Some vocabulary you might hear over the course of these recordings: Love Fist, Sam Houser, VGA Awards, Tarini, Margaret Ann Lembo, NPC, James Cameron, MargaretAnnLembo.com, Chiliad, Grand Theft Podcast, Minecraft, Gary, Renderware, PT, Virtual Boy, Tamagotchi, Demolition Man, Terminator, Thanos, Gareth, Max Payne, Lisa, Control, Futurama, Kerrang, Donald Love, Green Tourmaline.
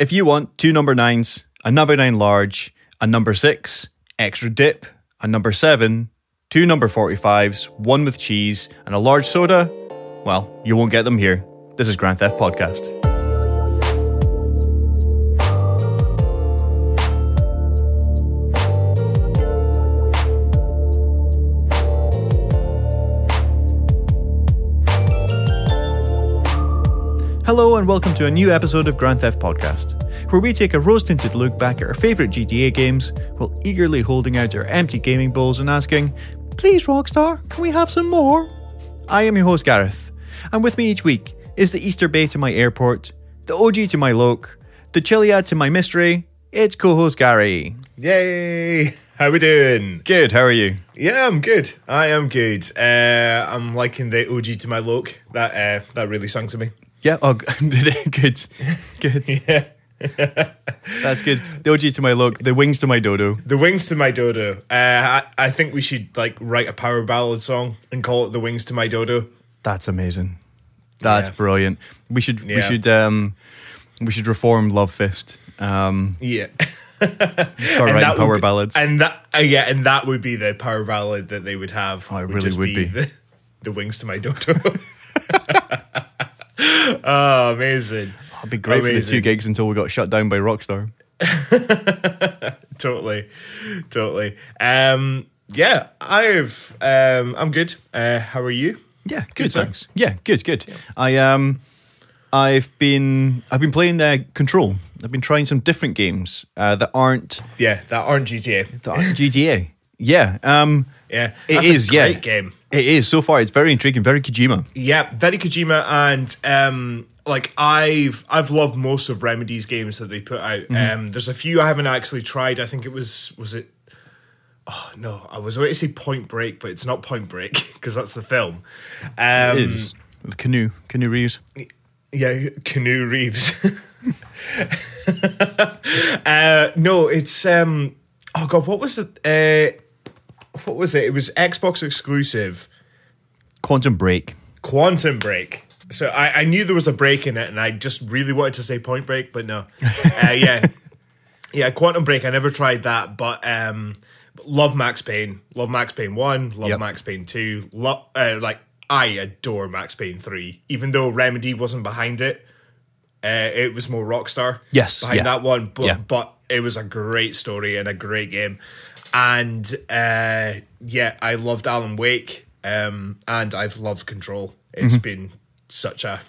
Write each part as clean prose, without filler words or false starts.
If you want 2 number 9s, a number 9 large, a number 6, extra dip, a number 7, 2 number 45s, 1 with cheese, and a large soda, well, you won't get them here. This is Grand Theft Podcast. Hello and welcome to a new episode of Grand Theft Podcast, where we take a rose-tinted look back at our favourite GTA games while eagerly holding out our empty gaming bowls and asking, please Rockstar, can we have some more? I am your host Gareth, and with me each week is the Easter Bay to my airport, the OG to my Loke, the Chiliad to my mystery, it's co-host Gary. Yay! How we doing? Good, how are you? Yeah, I'm good. I am good. I'm liking the OG to my Loke. That really sung to me. Yeah, oh, good, good. Yeah. That's good. The OG to my Loke, the wings to my dodo. The wings to my dodo. I think we should write a power ballad song and call it the wings to my dodo. That's amazing. That's brilliant. We should reform Love Fist. Start writing power ballads. And that would be the power ballad that they would have. Oh, it would really just would be. The wings to my dodo. Oh, amazing. I'd be great for the 2 gigs until we got shut down by Rockstar. Totally. I'm good. How are you? Yeah, good thanks. Yeah, good. Yeah. I've been playing Control. I've been trying some different games that aren't GTA. That aren't GTA. Yeah. That's a great game. It is. So far, it's very intriguing, very Kojima. Yeah, very Kojima, and I've loved most of Remedy's games that they put out. Mm-hmm. There's a few I haven't actually tried. I think it was it? Oh no, I was about to say Point Break, but it's not Point Break because that's the film. It is with Keanu Reeves. Yeah, Keanu Reeves. No, it's oh god, what was the? What was it? It was Xbox exclusive. Quantum Break. So I knew there was a break in it, and I just really wanted to say Point Break, but no. Quantum Break. I never tried that, but love Max Payne. Love Max Payne 1. Love Max Payne 2. I adore Max Payne 3, even though Remedy wasn't behind it. It was more Rockstar. Yes, behind that one, but it was a great story and a great game. And I loved Alan Wake, and I've loved Control. It's been such a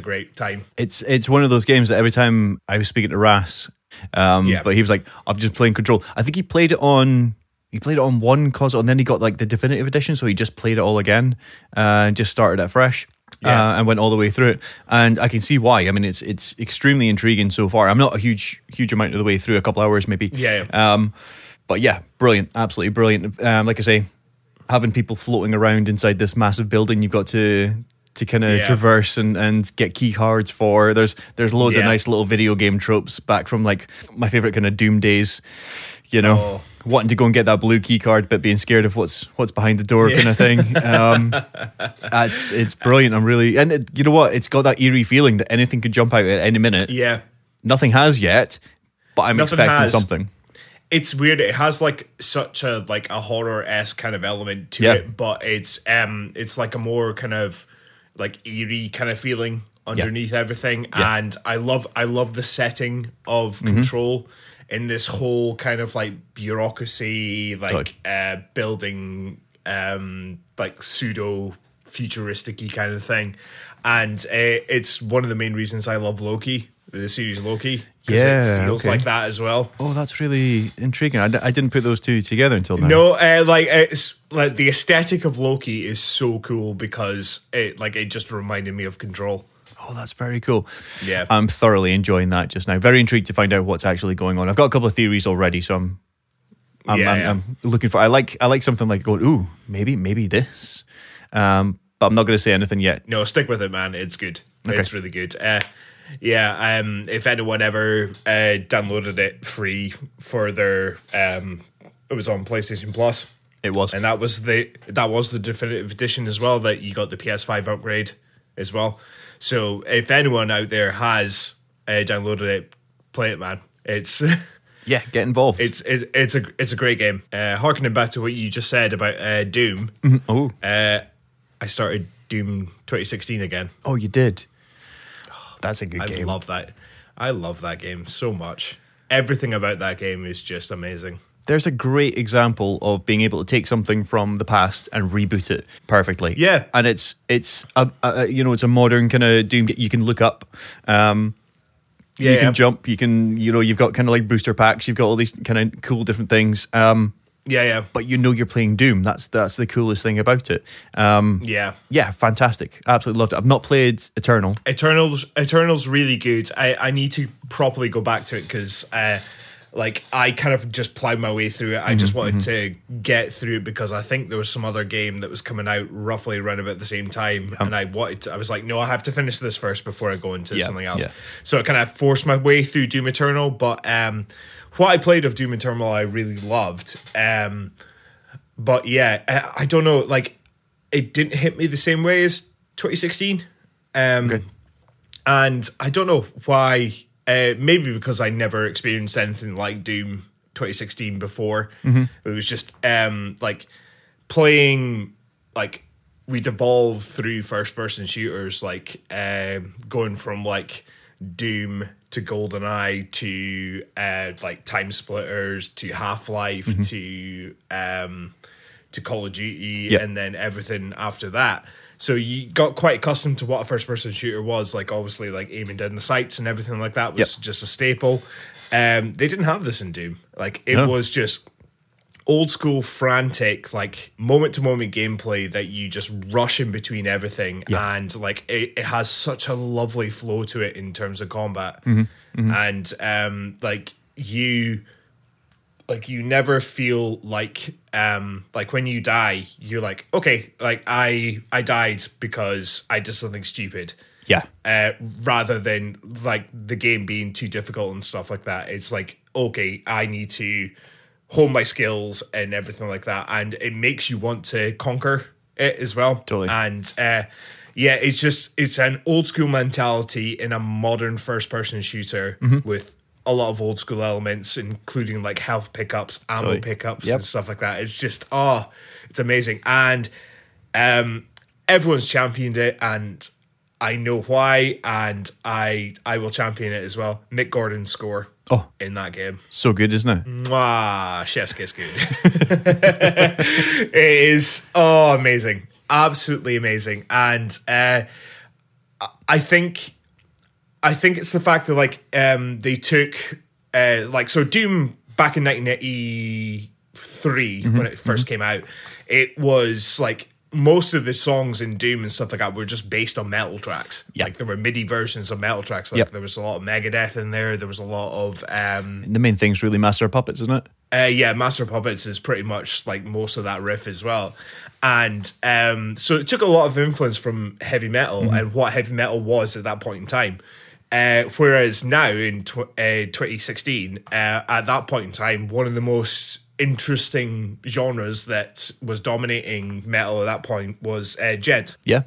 great time. It's one of those games that every time I was speaking to Ras, but he was like, "I'm just playing Control." I think he played it on one console, and then he got the Definitive Edition, so he just played it all again and just started it fresh. Yeah. And went all the way through it, and I can see why. I mean, it's extremely intriguing so far. I'm not a huge amount of the way through, a couple hours maybe. But yeah, brilliant, absolutely brilliant. Like I say, having people floating around inside this massive building, you've got to kind of traverse and get key cards for. There's loads of nice little video game tropes back from my favorite kind of Doom days, wanting to go and get that blue key card but being scared of what's behind the door kind of thing. It's brilliant. I'm really, and it, you know what? It's got that eerie feeling that anything could jump out at any minute. Yeah, nothing has yet, but I'm expecting something. It's weird. It has such a horror-esque kind of element to it, but it's a more kind of eerie kind of feeling underneath everything. Yeah. And I love the setting of Control in this whole kind of bureaucracy, building, pseudo futuristic-y kind of thing. And it's one of the main reasons I love Loki. The series Loki, it feels like that as well. Oh, that's really intriguing. I didn't put those two together until now. No, it's the aesthetic of Loki is so cool because it just reminded me of Control. Oh, that's very cool. Yeah, I'm thoroughly enjoying that just now. Very intrigued to find out what's actually going on. I've got a couple of theories already, so I'm looking for. I like something going, ooh, maybe this, but I'm not going to say anything yet. No, stick with it, man. It's good. Okay. It's really good. If anyone ever downloaded it free for their, it was on PlayStation Plus. It was, and that was the Definitive Edition as well. That you got the PS5 upgrade as well. So if anyone out there has downloaded it, play it, man. It's yeah, get involved. It's a great game. Harkening back to what you just said about Doom. Mm-hmm. Oh, I started Doom 2016 again. Oh, you did. That's a good game. I love that. I love that game so much. Everything about that game is just amazing. There's a great example of being able to take something from the past and reboot it perfectly. Yeah, and it's a modern kind of Doom. You can look up. You can jump. You can you've got kind of like booster packs. You've got all these kind of cool different things. But you're playing Doom. That's the coolest thing about it. Fantastic. Absolutely loved it. I've not played Eternal. Eternal's really good. I need to properly go back to it because. I kind of just plowed my way through it. I just wanted to get through it because I think there was some other game that was coming out roughly around about the same time. Yep. And I was like, no, I have to finish this first before I go into something else. Yeah. So I kind of forced my way through Doom Eternal. But what I played of Doom Eternal, I really loved. But yeah, I don't know. Like, it didn't hit me the same way as 2016. Okay. And I don't know why... maybe because I never experienced anything like Doom 2016 before. Mm-hmm. It was just playing we'd evolve through first person shooters, going from Doom to GoldenEye to Time Splitters to Half-Life to Call of Duty and then everything after that. So you got quite accustomed to what a first-person shooter was, obviously, aiming down the sights and everything like that was just a staple. They didn't have this in Doom. It was just old-school, frantic, moment-to-moment gameplay that you just rush in between everything, and it has such a lovely flow to it in terms of combat, and you never feel when you die, you're like, okay, I died because I did something stupid. Yeah. Rather than the game being too difficult and stuff like that. It's okay, I need to hone my skills and everything like that. And it makes you want to conquer it as well. Totally. And it's an old school mentality in a modern first person shooter with a lot of old school elements, including health pickups, ammo pickups, and stuff like that. It's just, it's amazing. And everyone's championed it, and I know why, and I will champion it as well. Mick Gordon's score in that game. So good, isn't it? Mwah, chef's kiss good. It is, amazing. Absolutely amazing. And I think it's the fact that they took so Doom back in 1983 when it first came out, it was most of the songs in Doom and stuff like that were just based on metal tracks. Yep. There were MIDI versions of metal tracks. There was a lot of Megadeth in there. There was a lot of the main thing's really Master of Puppets, isn't it? Master of Puppets is pretty much most of that riff as well. And so it took a lot of influence from heavy metal and what heavy metal was at that point in time. Whereas now in 2016, at that point in time, one of the most interesting genres that was dominating metal at that point was Jed. Yeah.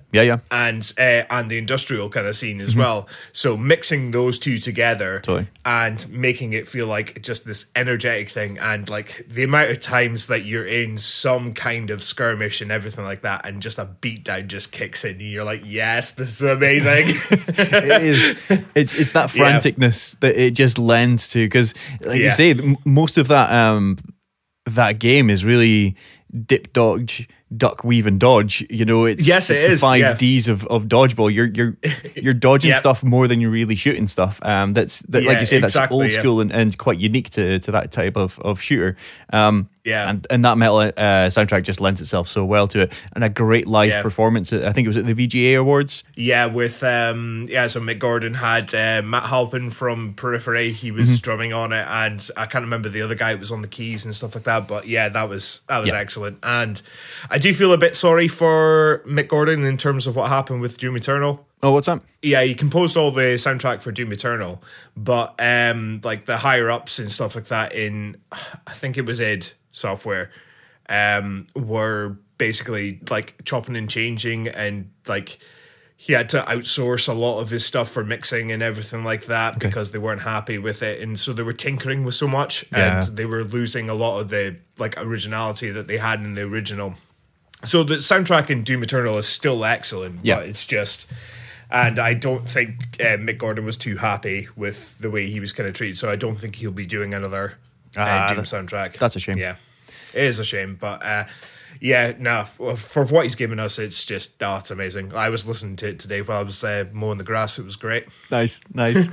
And the industrial kind of scene as well. So mixing those two together and making it feel just this energetic thing, and the amount of times that you're in some kind of skirmish and everything like that, and just a beatdown just kicks in, and you're like, yes, this is amazing. It is. It's that franticness that it just lends to, because you say, most of that that game is really dip, dodge, duck, weave, and dodge. It's the 5 Ds of dodgeball. You're dodging stuff more than you're really shooting stuff. That's old school and quite unique to that type of shooter. And that metal soundtrack just lends itself so well to it, and a great live performance. I think it was at the VGA Awards. Yeah, with so Mick Gordon had Matt Halpin from Periphery. He was drumming on it, and I can't remember the other guy who was on the keys and stuff like that. But yeah, that was excellent. And I do feel a bit sorry for Mick Gordon in terms of what happened with Doom Eternal. Oh, what's up? Yeah, he composed all the soundtrack for Doom Eternal, but the higher ups and stuff like that in, I think it was id Software, were basically chopping and changing and he had to outsource a lot of his stuff for mixing and everything like that because they weren't happy with it. And so they were tinkering with so much and they were losing a lot of the like originality that they had in the original. So the soundtrack in Doom Eternal is still excellent, but it's just... And I don't think Mick Gordon was too happy with the way he was kind of treated, so I don't think he'll be doing another Doom soundtrack. That's a shame. Yeah, it is a shame, but... for what he's given us, it's just it's amazing. I was listening to it today while I was mowing the grass. It was great. Nice. That's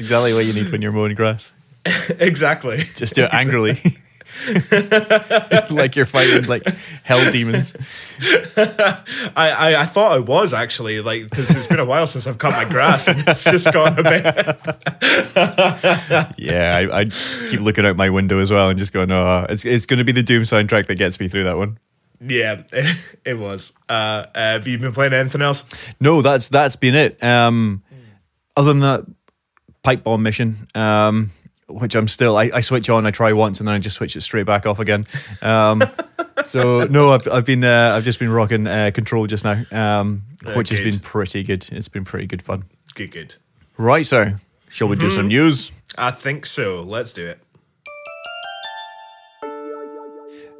exactly what you need when you're mowing grass. Exactly. Just do it angrily, like you're fighting like hell demons. I thought I was actually like, because it's been a while since I've cut my grass and it's just gone a bit. I keep looking out my window as well and just going, it's going to be the Doom soundtrack that gets me through that one. Yeah, it was. Have you been playing anything else? No, that's been it. Other than that, pipe bomb mission. Which I'm still, I switch on, I try once, and then I just switch it straight back off again. So no, I've just been rocking Control just now, which has been pretty good. It's been pretty good fun. Good. Right, so shall we do some news? I think so. Let's do it.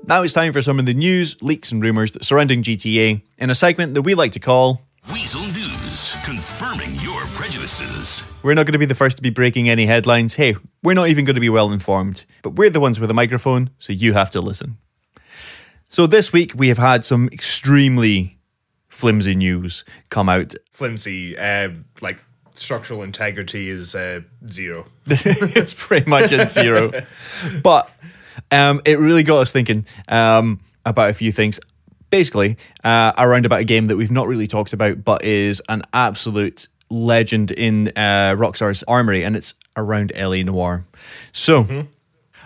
Now it's time for some of the news, leaks, and rumours surrounding GTA in a segment that we like to call Weasel News, confirming your prejudices. We're not going to be the first to be breaking any headlines. Hey, we're not even going to be well informed, but we're the ones with a microphone, so you have to listen. So this week we have had some extremely flimsy news come out. Flimsy, like structural integrity is zero. It's pretty much at zero. But it really got us thinking about a few things. Basically, around about a game that we've not really talked about, but is an absolute legend in Rockstar's armory, and it's around L.A. Noire. So,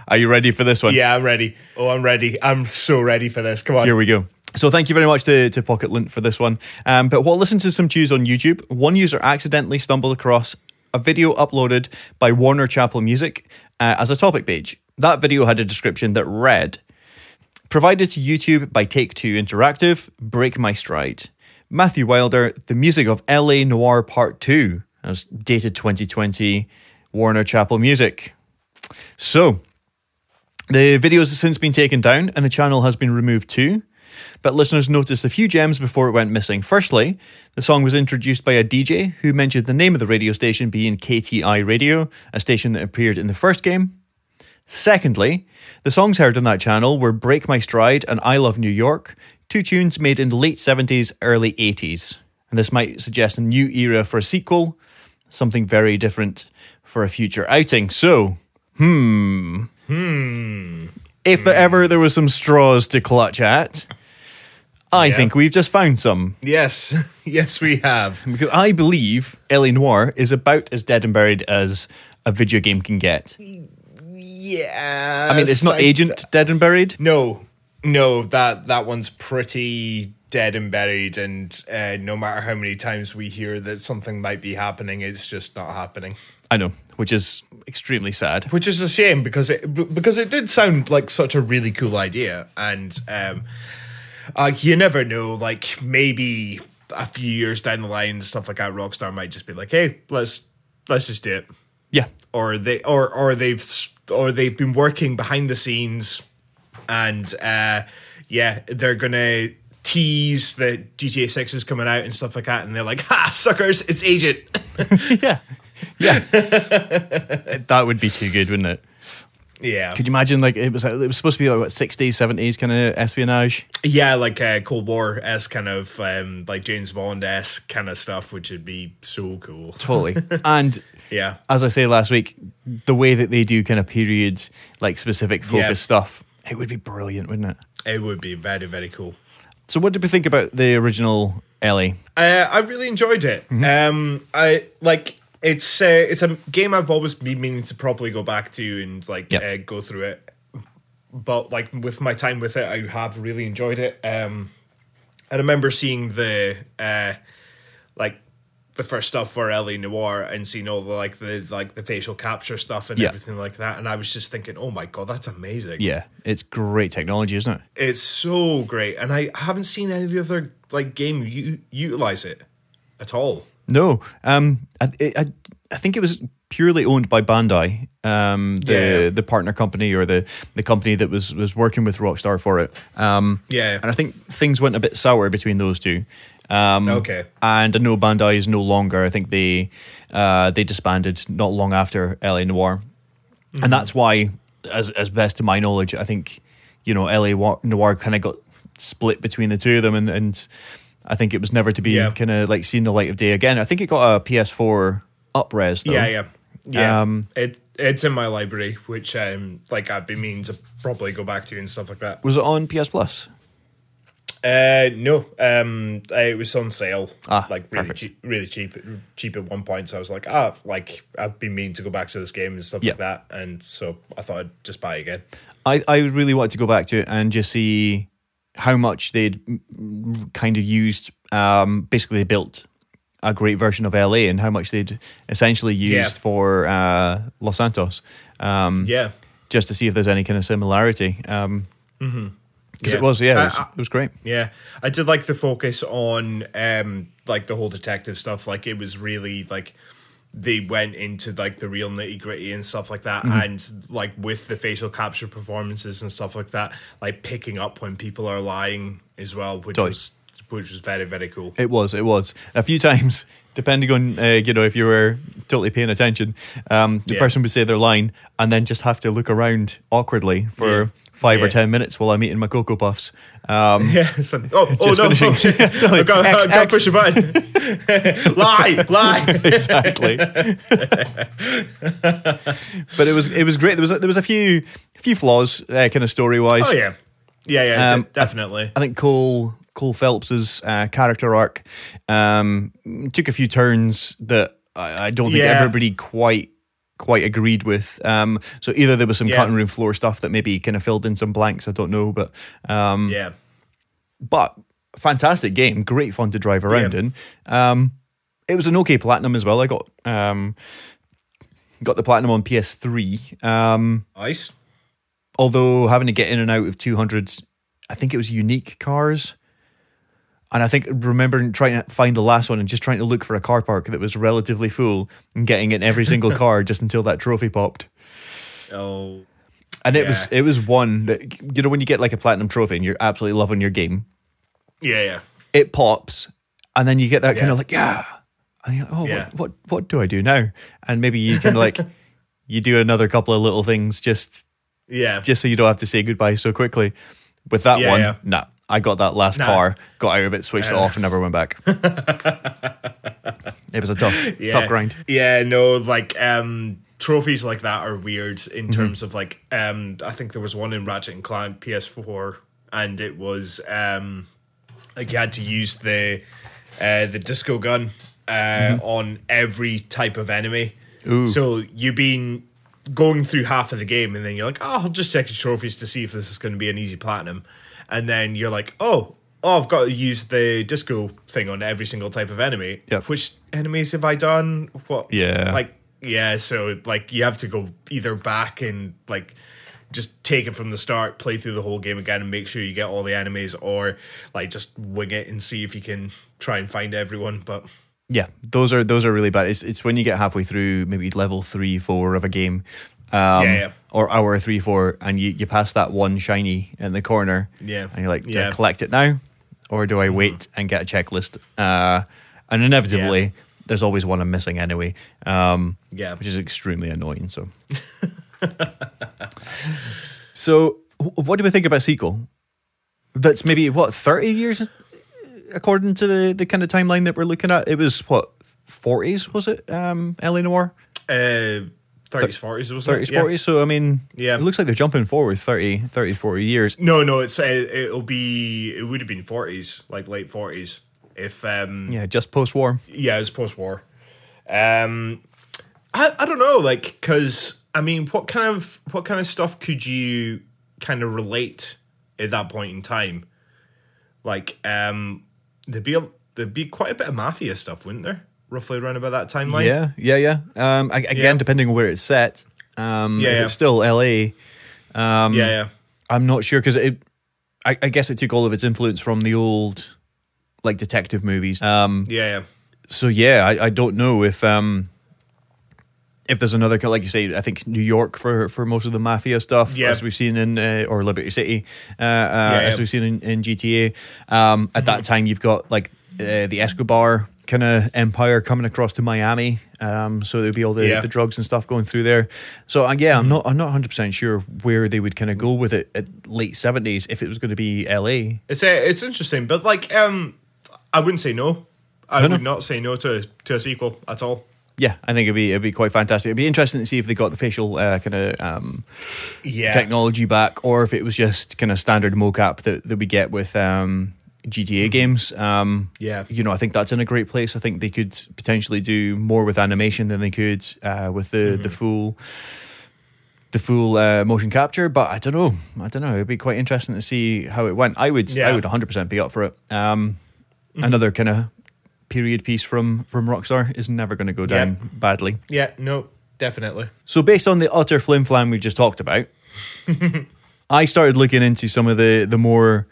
are you ready for this one? Yeah, I'm ready. Oh, I'm ready. I'm so ready for this. Come on. Here we go. So thank you very much to Pocket Lint for this one. But while listening to some tunes on YouTube, one user accidentally stumbled across a video uploaded by Warner Chappell Music as a topic page. That video had a description that read... Provided to YouTube by Take-Two Interactive, Break My Stride. Matthew Wilder, the music of L.A. Noire Part 2. That was dated 2020, Warner Chappell Music. So, the video has since been taken down and the channel has been removed too. But listeners noticed a few gems before it went missing. Firstly, the song was introduced by a DJ who mentioned the name of the radio station being KTI Radio, a station that appeared in the first game. Secondly, the songs heard on that channel were Break My Stride and I Love New York, two tunes made in the late 70s, early 80s. And this might suggest a new era for a sequel, something very different for a future outing. So, if there was some straws to clutch at, I think we've just found some. Yes, yes we have. Because I believe L.A. Noire is about as dead and buried as a video game can get. Yeah, I mean, it's not like, Agent Dead and Buried. No, that one's pretty dead and buried, and no matter how many times we hear that something might be happening, it's just not happening. I know, which is extremely sad. Which is a shame because it did sound like such a really cool idea, and you never know. Like maybe a few years down the line, stuff like that, Rockstar might just be like, "Hey, let's just do it." Yeah, or they've been working behind the scenes and they're gonna tease that GTA 6 is coming out and stuff like that, and they're like, ha, suckers, it's Agent. yeah That would be too good, wouldn't it? Yeah, could you imagine, like it was supposed to be like what, 60s 70s kind of espionage, like Cold War-esque kind of like James Bond-esque kind of stuff, which would be so cool. Totally. And yeah, as I say last week, the way that they do kind of period like specific focus stuff, it would be brilliant, wouldn't it? It would be very, very cool. So what did we think about the original Ellie? I really enjoyed it. I like it's a game I've always been meaning to properly go back to and like go through it. But like with my time with it, I have really enjoyed it. I remember seeing the first stuff for L.A. Noire and seeing all the facial capture stuff and everything like that, and I was just thinking, oh my god, that's amazing. Yeah, it's great technology, isn't it? It's so great, and I haven't seen any of the other like game utilize it at all. No, I think it was purely owned by Bandai, the partner company or the company that was working with Rockstar for it. And I think things went a bit sour between those two. And I know Bandai is no longer. I think they disbanded not long after L.A. Noire, and that's why, as best to my knowledge, I think L.A. Noire kind of got split between the two of them, and I think it was never to be kind of like seen the light of day again. I think it got a PS4 up-res though. It's in my library, which like I've been meaning to probably go back to and stuff like that. Was it on PS Plus? No, it was on sale, like really cheap at one point. So I was like, I've been meaning to go back to this game and stuff like that, and so I thought I'd just buy it again. I really wanted to go back to it and just see how much they'd kind of used. Basically, they built a great version of LA and how much they'd essentially used for Los Santos. Just to see if there's any kind of similarity. Because it was great. Yeah, I did like the focus on like the whole detective stuff. Like it was really like they went into like the real nitty gritty and stuff like that, and like with the facial capture performances and stuff like that, like picking up when people are lying as well, which was very, very cool. It was a few times, depending on if you were totally paying attention, the person would say their line and then just have to look around awkwardly for 5 or 10 minutes while I'm eating my Cocoa Puffs. I've got to push a button. lie. Exactly. But it was great. There was a few flaws, kind of story wise. Oh yeah, definitely. I think Cole Phelps's character arc took a few turns that I don't think everybody quite agreed with. So either there was some cutting room floor stuff that maybe kind of filled in some blanks, I don't know, but but fantastic game, great fun to drive around in. It was an okay platinum as well. I got the platinum on PS3. Nice. Although having to get in and out of 200, I think it was unique cars. And I think remembering trying to find the last one and just trying to look for a car park that was relatively full and getting in every single car just until that trophy popped. Oh. And it was one that, when you get like a platinum trophy and you're absolutely loving your game. Yeah. It pops. And then you get that kind of like, and you're like, what do I do now? And maybe you can like, you do another couple of little things just so you don't have to say goodbye so quickly. With that nah. I got that last car, got out of it, switched it off, and never went back. It was a tough grind. Yeah, no, like trophies like that are weird in terms of like I think there was one in Ratchet & Clank PS4, and it was like you had to use the disco gun on every type of enemy. Ooh. So you've been going through half of the game, and then you're like, I'll just check your trophies to see if this is going to be an easy platinum. And then you're like, oh, I've got to use the disco thing on every single type of enemy. Yep. Which enemies have I done? What? Yeah. Like, yeah, so like you have to go either back and like just take it from the start, play through the whole game again and make sure you get all the enemies, or like just wing it and see if you can try and find everyone. But yeah, those are really bad. It's when you get halfway through maybe level 3-4 of a game. Or hour 3-4, and you pass that one shiny in the corner, and you're like, do I collect it now, or do I wait and get a checklist? And inevitably, there's always one I'm missing anyway, which is extremely annoying. So, so what do we think about sequel? That's maybe 30 years, according to the kind of timeline that we're looking at. It was 40s, was it? L.A. Noire. 30s, 40s, wasn't it? 30s, 40s, so I mean, it looks like they're jumping forward 30, 40 years. No, it would have been 40s, like late 40s. If just post-war. Yeah, it was post-war. I don't know, like, because, I mean, what kind of stuff could you kind of relate at that point in time? Like, there'd be quite a bit of mafia stuff, wouldn't there? Roughly around about that timeline. Yeah. Depending on where it's set. If it's still LA. I'm not sure because I guess it took all of its influence from the old like detective movies. So yeah, I don't know if there's another, like you say, I think New York for most of the mafia stuff, as we've seen in, or Liberty City, as we've seen in GTA. At that time, you've got like the Escobar kind of empire coming across to Miami. So there'd be all the drugs and stuff going through there. So I'm not 100% sure where they would kind of go with it at late 70s if it was going to be LA. It's interesting, but like I wouldn't say no. I would not say no to a sequel at all. Yeah, I think it'd be quite fantastic. It'd be interesting to see if they got the facial kind of technology back, or if it was just kind of standard mocap that we get with GTA games. I think that's in a great place. I think they could potentially do more with animation than they could with the full motion capture. But I don't know. It'd be quite interesting to see how it went. I would 100% be up for it. Another kind of period piece from Rockstar is never going to go down badly. Yeah, no, definitely. So based on the utter flim-flam we just talked about, I started looking into some of the more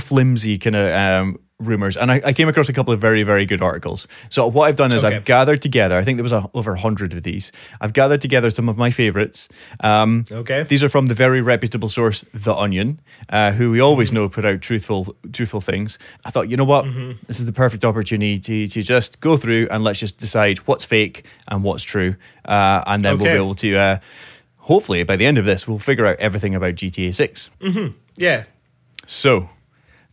flimsy kind of rumors, and I came across a couple of very, very good articles. So what I've done is I've gathered together, I think there was over 100 of these. I've gathered together some of my favorites. These are from the very reputable source, The Onion, who we always know put out truthful things. I thought, you know what? This is the perfect opportunity to just go through and let's just decide what's fake and what's true. And then we'll be able to, hopefully by the end of this, we'll figure out everything about GTA 6. Mm-hmm. Yeah. So...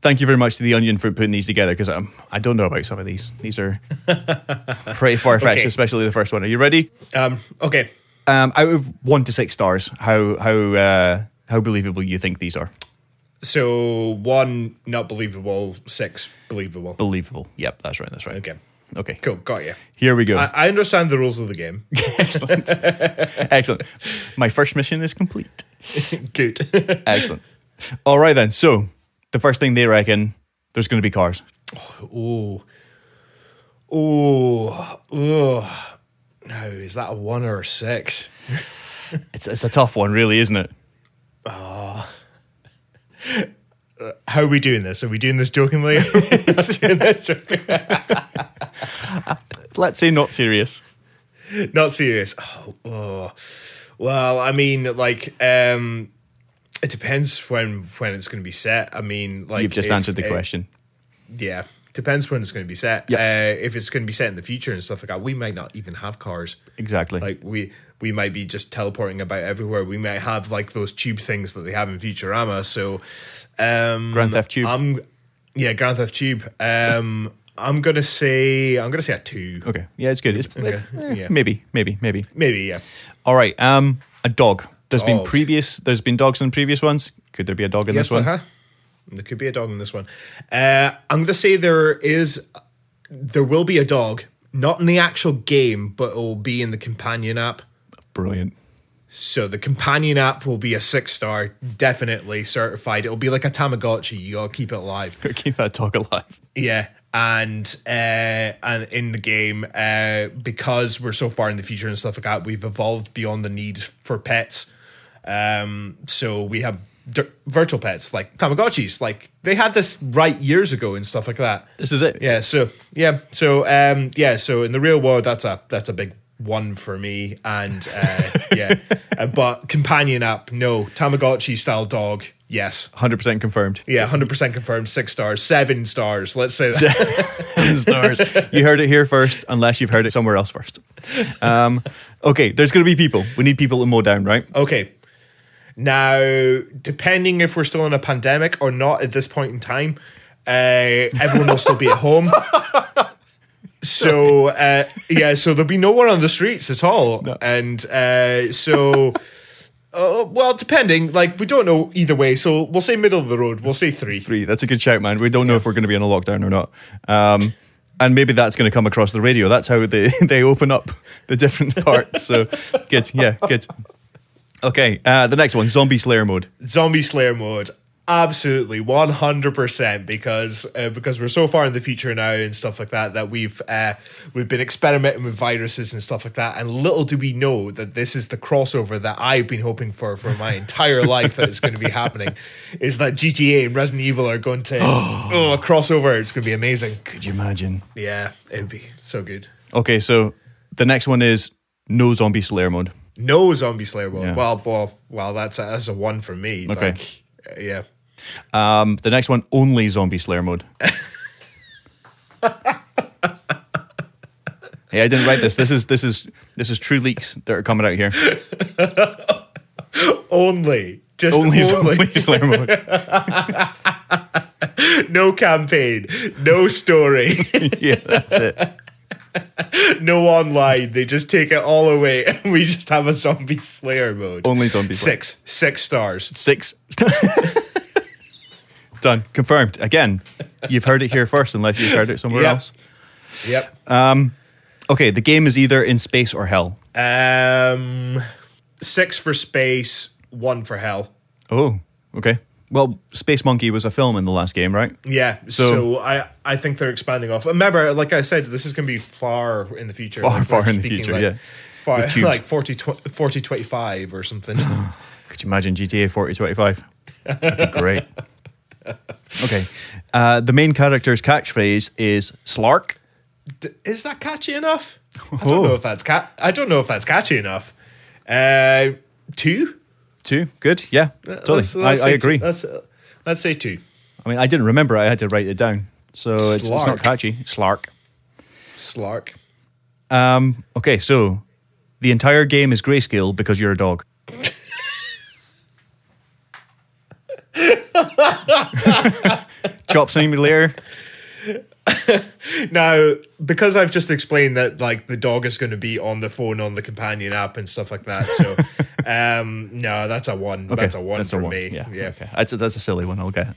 thank you very much to The Onion for putting these together, because I don't know about some of these. These are pretty far-fetched, especially the first one. Are you ready? Okay. Out of 1 to 6 stars, how believable you think these are? So 1, not believable. 6, believable. Believable. Yep, that's right. Okay. Cool, got you. Here we go. I understand the rules of the game. Excellent. My first mission is complete. Good. Excellent. All right then, so... the first thing they reckon, there's going to be cars. Oh. Now, is that a 1 or a 6? It's a tough one, really, isn't it? How are we doing this? Are we doing this jokingly? Let's say not serious. Not serious. Oh. Well, I mean, like... it depends when it's going to be set. I mean, like you've just answered the question. Yeah, depends when it's going to be set. Yep. If it's going to be set in the future and stuff like that, we might not even have cars. Exactly. Like we might be just teleporting about everywhere. We might have like those tube things that they have in Futurama. So, Grand Theft Tube. Grand Theft Tube. I'm gonna say a 2. Okay. Yeah, it's good. Maybe. Yeah. All right. A dog. There's been dogs in previous ones. Could there be a dog in this one? There could be a dog in this one. I'm going to say there will be a dog, not in the actual game, but it'll be in the companion app. Brilliant. So the companion app will be a 6-star, definitely certified. It'll be like a Tamagotchi. You gotta keep it alive. Keep that dog alive. Yeah. And in the game, because we're so far in the future and stuff like that, we've evolved beyond the need for pets. So we have virtual pets like Tamagotchis. Like they had this right years ago and stuff like that. This is it. Yeah. So in the real world, that's a big 1 for me. And but companion app, no. Tamagotchi style dog. Yes. 100% confirmed. Yeah, 100% confirmed. 6 stars. 7 stars. Let's say that. 7 stars. You heard it here first, unless you've heard it somewhere else first. Okay, there's going to be people. We need people to mow down, right? Okay. Now, depending if we're still in a pandemic or not at this point in time, everyone will still be at home. So, so there'll be no one on the streets at all. No. And so... well, depending, like we don't know either way, so we'll say middle of the road. We'll say 3. That's a good shout, man. We don't know if we're going to be in a lockdown or not, and maybe that's going to come across the radio. That's how they open up the different parts. So good. Okay, the next one, zombie slayer mode. Absolutely, 100%, because we're so far in the future now and stuff like that, that we've been experimenting with viruses and stuff like that, and little do we know that this is the crossover that I've been hoping for my entire life that is going to be happening, is that GTA and Resident Evil are going to a crossover. It's going to be amazing. Could you imagine? Yeah, it would be so good. Okay, so the next one is no zombie slayer mode. No zombie slayer mode. Yeah. Well, that's a one for me. Okay. Like, yeah. The next one, only zombie slayer mode. Hey, I didn't write this. This is true leaks that are coming out here. Only zombie slayer mode. No campaign, no story. Yeah, that's it. No online. They just take it all away, and we just have a zombie slayer mode. Only zombie slayer. Six stars. Six. Done. Confirmed. Again, you've heard it here first, unless you've heard it somewhere else. Yep. Okay, the game is either in space or hell. 6 for space, 1 for hell. Oh, okay. Well, Space Monkey was a film in the last game, right? Yeah, so I think they're expanding off. Remember, like I said, this is going to be far in the future. Far in the future, like, yeah. Far, like 4025 or something. Could you imagine GTA 4025? That'd be great. Okay. The main character's catchphrase is Slark. Is that catchy enough? I don't know if that's catchy enough. 2? 2. Good. Yeah. Totally. I agree. Let's say 2. I mean, I didn't remember. I had to write it down. So it's not catchy. Slark. Okay, so the entire game is grayscale because you're a dog. Chop simulator. Now, because I've just explained that, like, the dog is going to be on the phone on the companion app and stuff like that, so no, that's a 1. Okay, that's a one for me. Yeah. Okay. That's a silly one. I'll give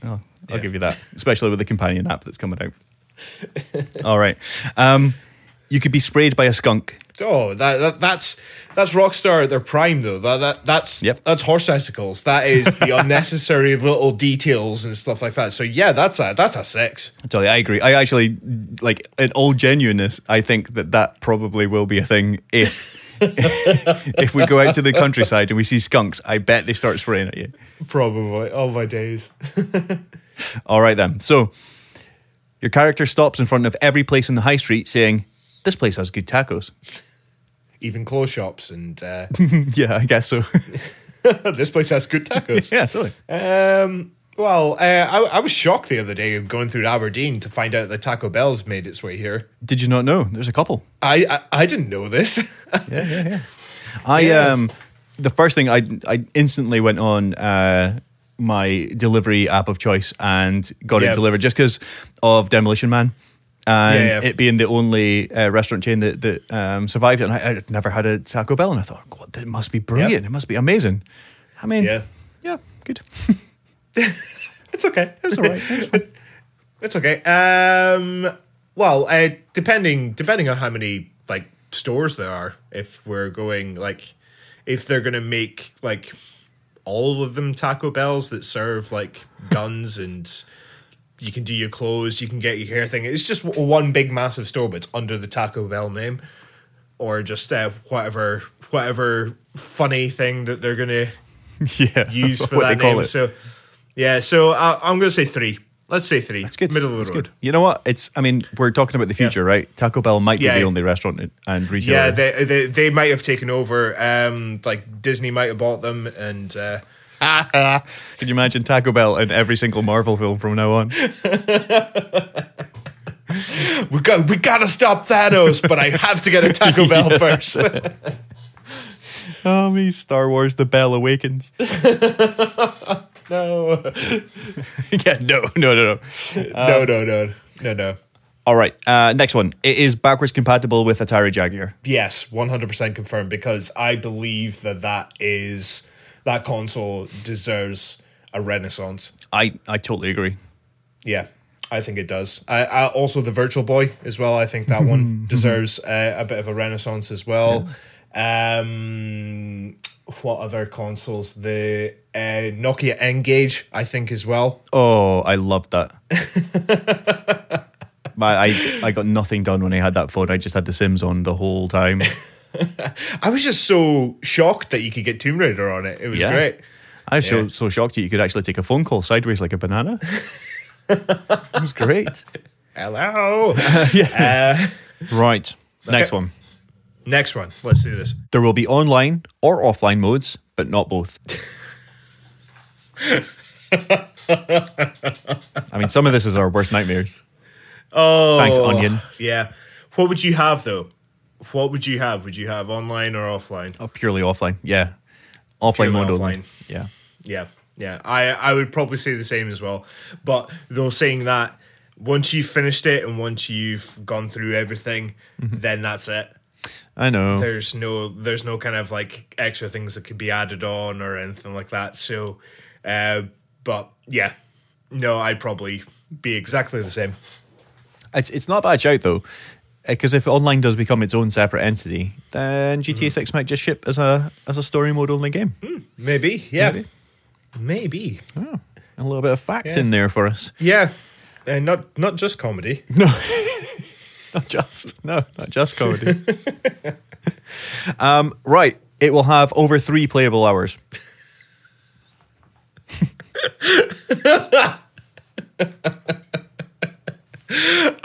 you that, especially with the companion app that's coming out. All right. You could be sprayed by a skunk. Oh, that's Rockstar at their prime, though. That's horse icicles. That is the unnecessary little details and stuff like that. So yeah, that's a 6. Totally, I agree. I actually, like, in all genuineness, I think that probably will be a thing if if we go out to the countryside and we see skunks. I bet they start spraying at you. Probably. Oh my days. All right then. So your character stops in front of every place in the high street, saying, "This place has good tacos." Even clothes shops and... yeah, I guess so. This place has good tacos. Yeah, totally. I was shocked the other day going through Aberdeen to find out that Taco Bell's made its way here. Did you not know? There's a couple. I didn't know this. Yeah. The first thing, I instantly went on... my delivery app of choice and got it delivered just because of Demolition Man and it being the only restaurant chain that survived it. And I'd never had a Taco Bell, and I thought, God, it must be brilliant. It must be amazing. I mean, yeah good. It's okay. It's all right. It's okay. Depending on how many, like, stores there are, if we're going, like, if they're going to make, like, all of them Taco Bells that serve, like, guns and you can do your clothes, you can get your hair thing. It's just one big massive store, but it's under the Taco Bell name, or just whatever funny thing that they're gonna use for that name. It. So yeah, I'm gonna say 3. Let's say 3. That's good. Middle of the road. Good. You know what? We're talking about the future, right? Taco Bell might be the only restaurant and retailer. Yeah, they might have taken over. Like, Disney might have bought them, and could you imagine Taco Bell in every single Marvel film from now on? we gotta stop Thanos, but I have to get a Taco Bell first. Oh me, Star Wars: The Bell Awakens. No. Yeah, no. All right, next one. It is backwards compatible with Atari Jaguar. Yes, 100% confirmed, because I believe that console deserves a renaissance. I totally agree. Yeah, I think it does. I also the Virtual Boy as well. I think that one deserves a bit of a renaissance as well. Yeah. what other consoles? The Nokia N-Gage, I think, as well. Oh, I loved that. I got nothing done when I had that phone. I just had The Sims on the whole time. I was just so shocked that you could get Tomb Raider on it. It was great. I was so shocked that you could actually take a phone call sideways like a banana. It was great. Hello. Right. Okay. Next one. Let's do this. There will be online or offline modes, but not both. I mean, some of this is our worst nightmares. Oh. Thanks, Onion. Yeah. What would you have, though? What would you have? Would you have online or offline? Oh, purely offline. Yeah. Offline mode only. Yeah. Yeah. Yeah. I would probably say the same as well. But though saying that, once you've finished it and once you've gone through everything, then that's it. I know. There's no kind of like extra things that could be added on or anything like that. So, but yeah, no, I'd probably be exactly the same. It's not a bad shout though, because if online does become its own separate entity, then GTA 6 might just ship as a story mode only game. Maybe, yeah, maybe. Oh, a little bit of fact in there for us. Yeah, and not just comedy. No. Not just comedy. Right, it will have over 3 playable hours.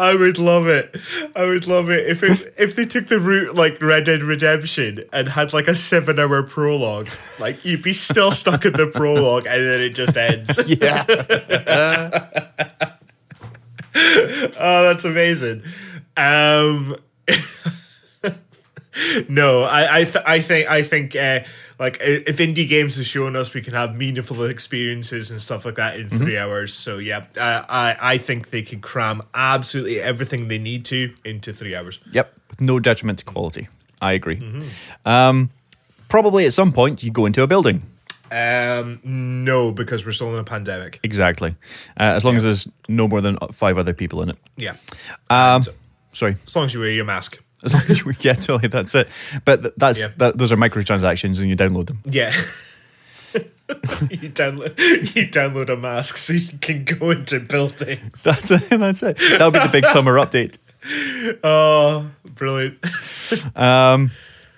I would love it if they took the route like Red Dead Redemption and had like a 7-hour prologue. Like you'd be still stuck in the prologue and then it just ends. Yeah. Oh, that's amazing. No, I think like if indie games have shown us we can have meaningful experiences and stuff like that in 3 hours. So yeah, I think they can cram absolutely everything they need to into 3 hours. Yep, with no detriment to quality. I agree. Probably at some point you go into a building. No, because we're still in a pandemic. Exactly. As long as there's no more than 5 other people in it. Yeah. Sorry. As long as you wear your mask. As long as you wear, yeah, totally. That's it. But those are microtransactions, and you download them. Yeah. you download a mask so you can go into buildings. That's it. That'll be the big summer update. Oh, brilliant.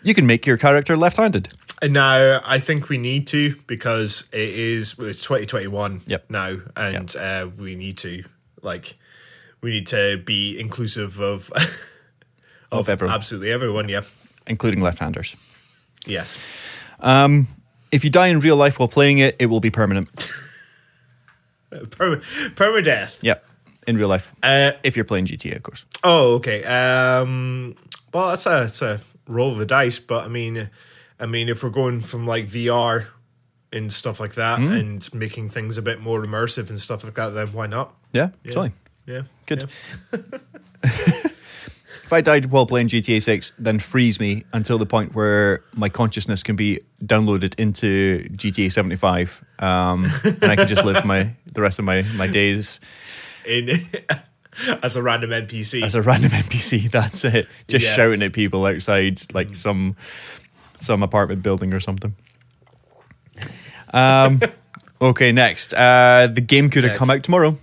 You can make your character left-handed. Now, I think we need to because it's 2021 now, and we need to like. We need to be inclusive of everyone. Absolutely everyone, including left-handers. Yes. If you die in real life while playing it, it will be permanent. Permadeath. Yep, in real life. If you're playing GTA, of course. Oh, okay. Well, that's a roll of the dice, but I mean, if we're going from like VR and stuff like that, and making things a bit more immersive and stuff like that, then why not? Yeah, totally. Yeah. Good. Yeah. If I died while playing GTA 6, then freeze me until the point where my consciousness can be downloaded into GTA 75, and I can just live the rest of my days as a random NPC. As a random NPC, that's it. Just shouting at people outside, like some apartment building or something. Okay, next. The game could have come out tomorrow.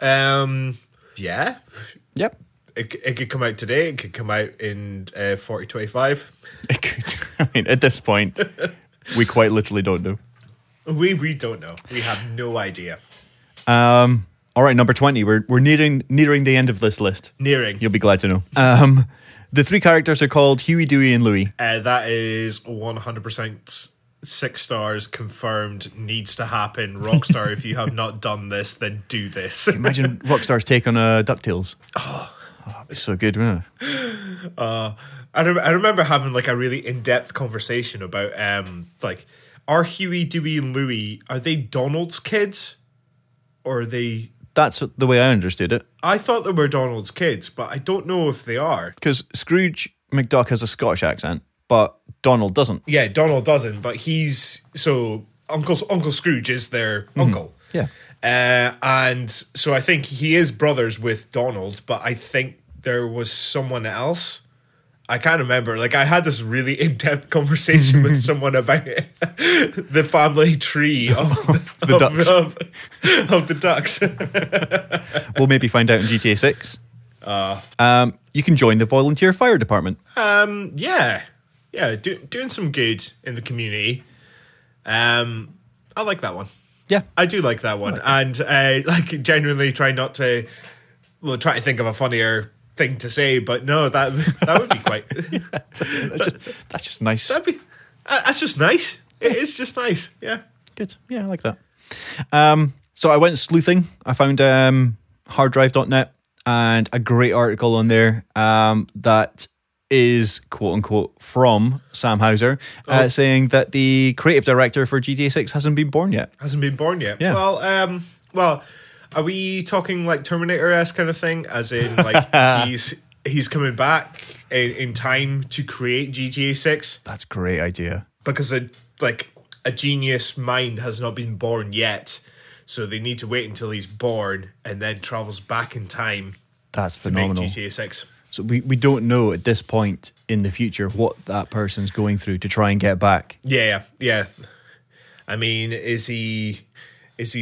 Yeah. Yep. It could come out today. It could come out in 4025. It could. I mean, at this point, we quite literally don't know. We don't know. We have no idea. All right, number 20. We're nearing the end of this list. Nearing. You'll be glad to know. The 3 characters are called Huey, Dewey, and Louie. That is 100%. 6 stars confirmed, needs to happen. Rockstar, if you have not done this, then do this. Imagine Rockstar's take on DuckTales. Oh, that'd be so good, wouldn't it? I remember having like a really in-depth conversation about like, are Huey, Dewey, and Louie, are they Donald's kids? Or are they... That's the way I understood it. I thought they were Donald's kids, but I don't know if they are. Because Scrooge McDuck has a Scottish accent, but Donald doesn't. Yeah, Donald doesn't, but he's... So, Uncle Scrooge is their uncle. Yeah. And so I think he is brothers with Donald, but I think there was someone else. I can't remember. Like, I had this really in-depth conversation with someone about the family tree of the ducks. Of the ducks. We'll maybe find out in GTA 6. You can join the volunteer fire department. Yeah, doing some good in the community. I like that one. Yeah, I do like that one. And like, genuinely try not to. Well, try to think of a funnier thing to say, but no, that would be quite. Yeah, that's just nice. That's just nice. It is just nice. Yeah, good. Yeah, I like that. So I went sleuthing. I found harddrive.net and a great article on there that is quote unquote from Sam Houser saying that the creative director for GTA 6 hasn't been born yet. Yeah. Well, are we talking like Terminator-esque kind of thing? As in, like, he's coming back in time to create GTA 6? That's a great idea. Because a genius mind has not been born yet, so they need to wait until he's born and then travels back in time. That's phenomenal. To make GTA 6. So we don't know at this point in the future what that person's going through to try and get back. Yeah. I mean, is he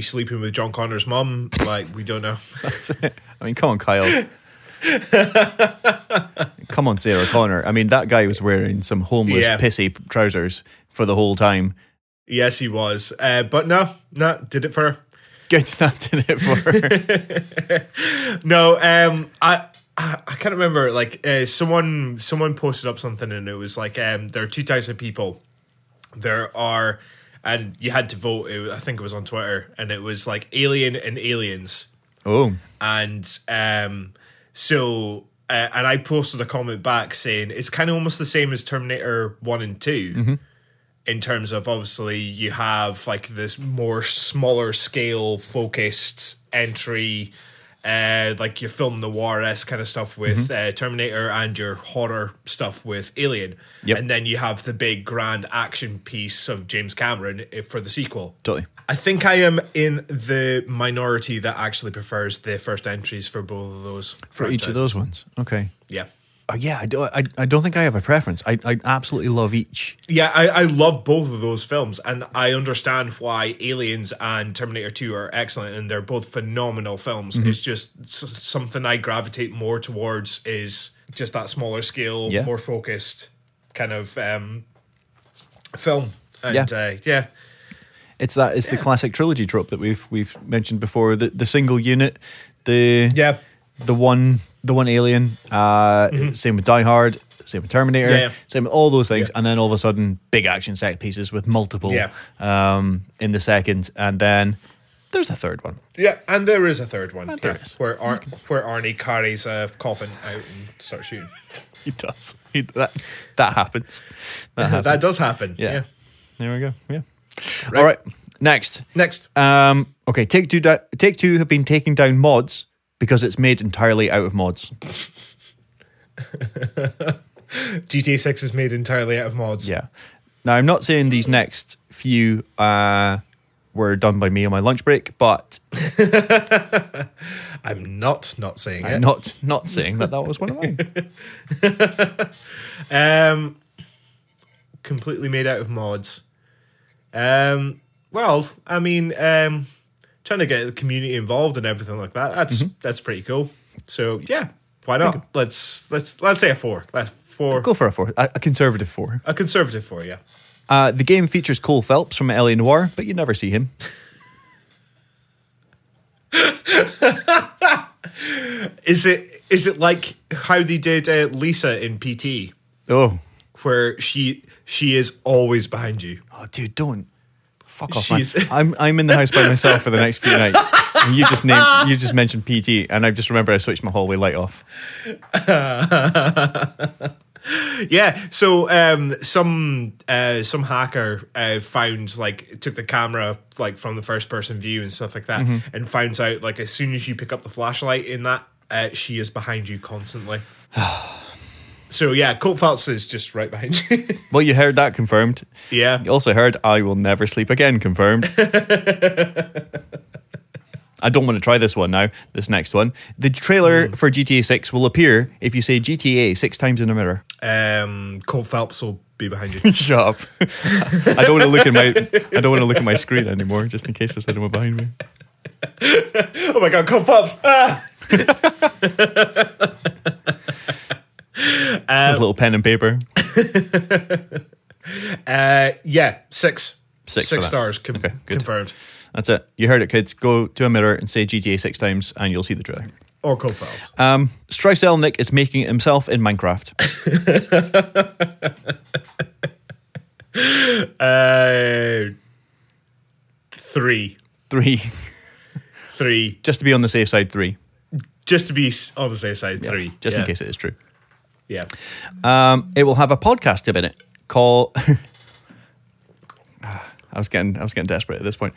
sleeping with John Connor's mum? Like, we don't know. That's it. I mean, come on, Kyle. Come on, Sarah Connor. I mean, that guy was wearing some homeless, pissy trousers for the whole time. Yes, he was. But no, did it for her. Good, that did it for her. No, I can't remember. Like, someone posted up something and it was like, there are two types of people. There are... And you had to vote, I think it was on Twitter, and it was like Alien and Aliens. Oh. And and I posted a comment back saying, it's kind of almost the same as Terminator 1 and 2, mm-hmm. in terms of, obviously, you have like this more smaller scale focused entry, like your film noir-esque kind of stuff with Terminator and your horror stuff with Alien. Yep. And then you have the big grand action piece of James Cameron for the sequel. Totally. I think I am in the minority that actually prefers the first entries for both of those. For franchises. Each of those ones? Okay. Yeah. Yeah, I don't think I have a preference. I absolutely love each. Yeah, I love both of those films, and I understand why Aliens and Terminator 2 are excellent, and they're both phenomenal films. Mm-hmm. It's just something I gravitate more towards is just that smaller scale, more focused kind of film. And it's the classic trilogy trope that we've mentioned before. The single unit, the one Alien, same with Die Hard, same with Terminator, same with all those things, and then all of a sudden, big action set pieces with multiple in the second, and then there's a third one. Yeah, and there is a third one. Where Arnie carries a coffin out and starts shooting. He does. That happens. That does happen. Yeah. There we go. Yeah. Right. All right. Next. Okay, Take Two have been taking down mods because it's made entirely out of mods. GTA 6 is made entirely out of mods. Yeah. Now, I'm not saying these next few were done by me on my lunch break, but... I'm not saying it. I'm not saying that was one of mine. Completely made out of mods. Well, I mean... trying to get the community involved and everything like that. That's pretty cool. So yeah, why not? Let's say a 4. Go for a 4. A conservative 4. A conservative 4, yeah. The game features Cole Phelps from L.A. Noire, but you never see him. Is it like how they did Lisa in PT? Oh, where she is always behind you. Oh, dude, don't. Fuck off, man. I'm in the house by myself for the next few nights. And you just mentioned PT, and I just remember I switched my hallway light off. Yeah, so some hacker found, like, took the camera, like, from the first person view and stuff like that, and finds out, like, as soon as you pick up the flashlight in that, she is behind you constantly. So yeah, Cole Phelps is just right behind you. Well, you heard that confirmed. Yeah. You also heard I Will Never Sleep Again confirmed. I don't want to try this one now, this next one. The trailer for GTA 6 will appear if you say GTA 6 times in a mirror. Cole Phelps will be behind you. Shut up. I don't want to look at my screen anymore, just in case there's anyone behind me. Oh my God, Cole Phelps! Ah! His little pen and paper. Yeah, six stars confirmed. That's it. You heard it, kids. Go to a mirror and say GTA 6 times and you'll see the trailer. Or Cole Phelps. Strycelnik is making it himself in Minecraft. Three. Just to be on the safe side, three. Three. Just in case it is true. Yeah. It will have a podcast in it called... I was getting desperate at this point.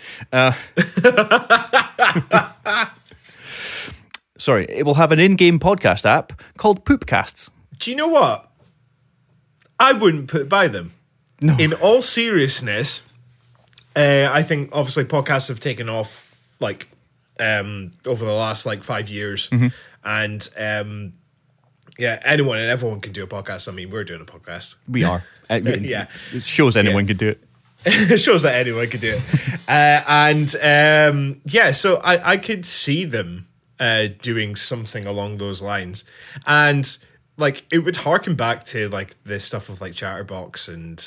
Sorry, it will have an in-game podcast app called Poopcasts. Do you know what? I wouldn't put it by them. No. In all seriousness, I think obviously podcasts have taken off like over the last 5 years, and anyone and everyone can do a podcast. I mean, we're doing a podcast. We are. It shows anyone can do it. It shows that anyone could do it. So I could see them doing something along those lines. And, it would harken back to, the stuff of, Chatterbox and,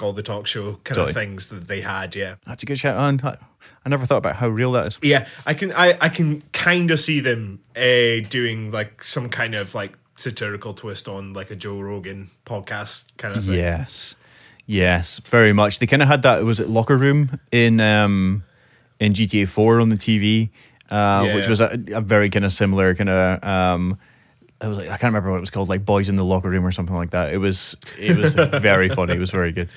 all the talk show kind of things that they had, yeah. That's a good shout. I never thought about how real that is. Yeah, I can kind of see them doing, some kind of, satirical twist on, a Joe Rogan podcast kind of thing. Yes, very much. They kind of had that. It was at Locker Room in GTA 4 on the TV, which was a very kind of similar kind of. It was I can't remember what it was called, Boys in the Locker Room or something like that. It was very funny. It was very good.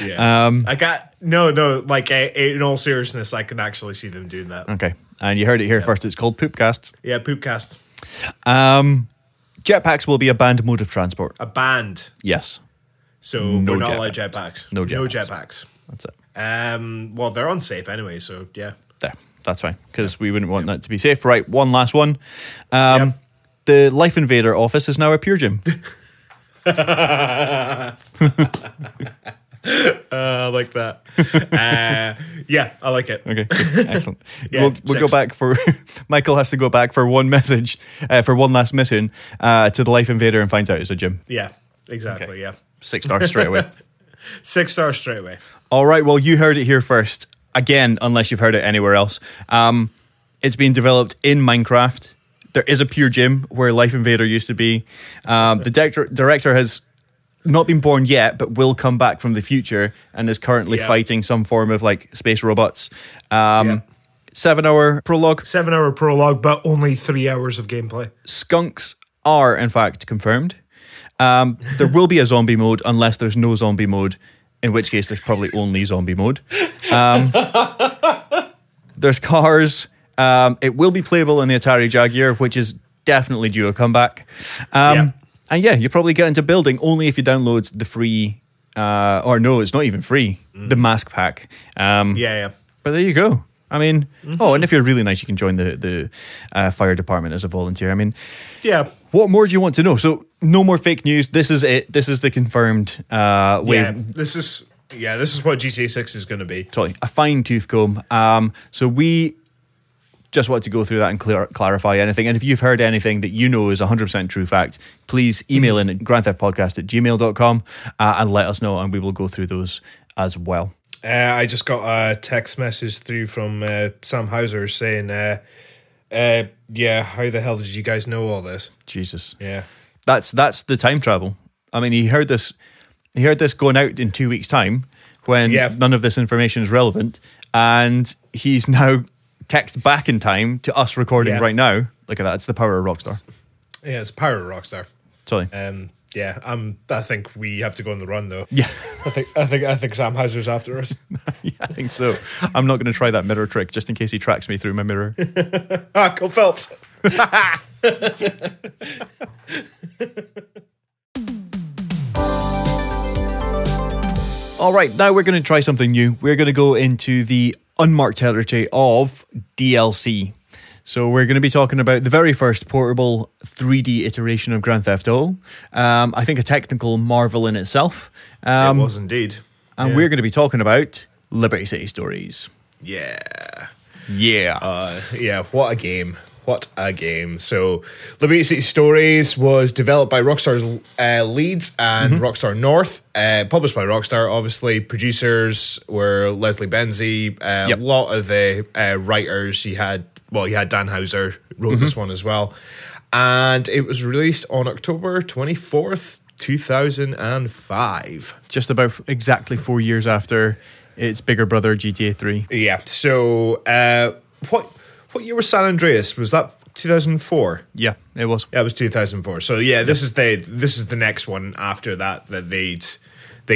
Yeah, in all seriousness, I can actually see them doing that. Okay, and you heard it here first. It's called Poopcast. Yeah, Poopcast. Jetpacks will be a banned mode of transport. A banned. Yes. So no we're not allowed jetpacks. No jetpacks. That's it. Well, they're unsafe anyway, so yeah. There, that's fine, because we wouldn't want that to be safe. Right, one last one. The Life Invader office is now a Pure Gym. I like that. Yeah, I like it. Okay, good. Excellent. Yeah, we'll go back for Michael has to go back for one message for one last mission to the Life Invader and finds out it's a gym. Yeah, exactly. Okay. Yeah. 6 stars straight away. 6 stars straight away. All right, well, you heard it here first. Again, unless you've heard it anywhere else. It's being developed in Minecraft. There is a Pure Gym where Life Invader used to be. The director has not been born yet, but will come back from the future and is currently fighting some form of space robots. 7 hour prologue. 7 hour prologue, but only 3 hours of gameplay. Skunks are, in fact, confirmed. There will be a zombie mode unless there's no zombie mode, in which case there's probably only zombie mode. There's cars. It will be playable in the Atari Jaguar, which is definitely due a comeback. And you probably get into building only if you download the free, or no, it's not even free, the mask pack. But there you go. I mean, and if you're really nice, you can join the fire department as a volunteer. I mean, what more do you want to know? So no more fake news. This is it. This is the confirmed way. Yeah, this is what GTA 6 is going to be. Totally. A fine tooth comb. So we just wanted to go through that and clarify anything. And if you've heard anything that you know is 100% true fact, please email in at grandtheftpodcast@gmail.com and let us know, and we will go through those as well. I just got a text message through from Sam Houser saying, how the hell did you guys know all this? Jesus. Yeah. That's the time travel. I mean, he heard this going out in 2 weeks' time when none of this information is relevant, and he's now text back in time to us recording right now. Look at that. It's the power of Rockstar. Yeah, it's the power of Rockstar. Totally. Yeah, I think we have to go on the run, though. Yeah, I think Sam Houser's after us. Yeah, I think so. I'm not going to try that mirror trick just in case he tracks me through my mirror. Cole Phelps. All right, now we're going to try something new. We're going to go into the unmarked territory of DLC. So we're going to be talking about the very first portable 3D iteration of Grand Theft Auto. I think a technical marvel in itself. It was indeed. And we're going to be talking about Liberty City Stories. Yeah, what a game. What a game. So, Liberty City Stories was developed by Rockstar Leeds and Rockstar North, published by Rockstar, obviously. Producers were Leslie Benzie. A lot of the writers, you had Dan Houser, wrote this one as well. And it was released on October 24th, 2005. Just about exactly 4 years after its bigger brother, GTA 3. Yeah. So, What year was San Andreas? Was that 2004? Yeah, it was. Yeah, it was 2004. So yeah, this is the next one after that they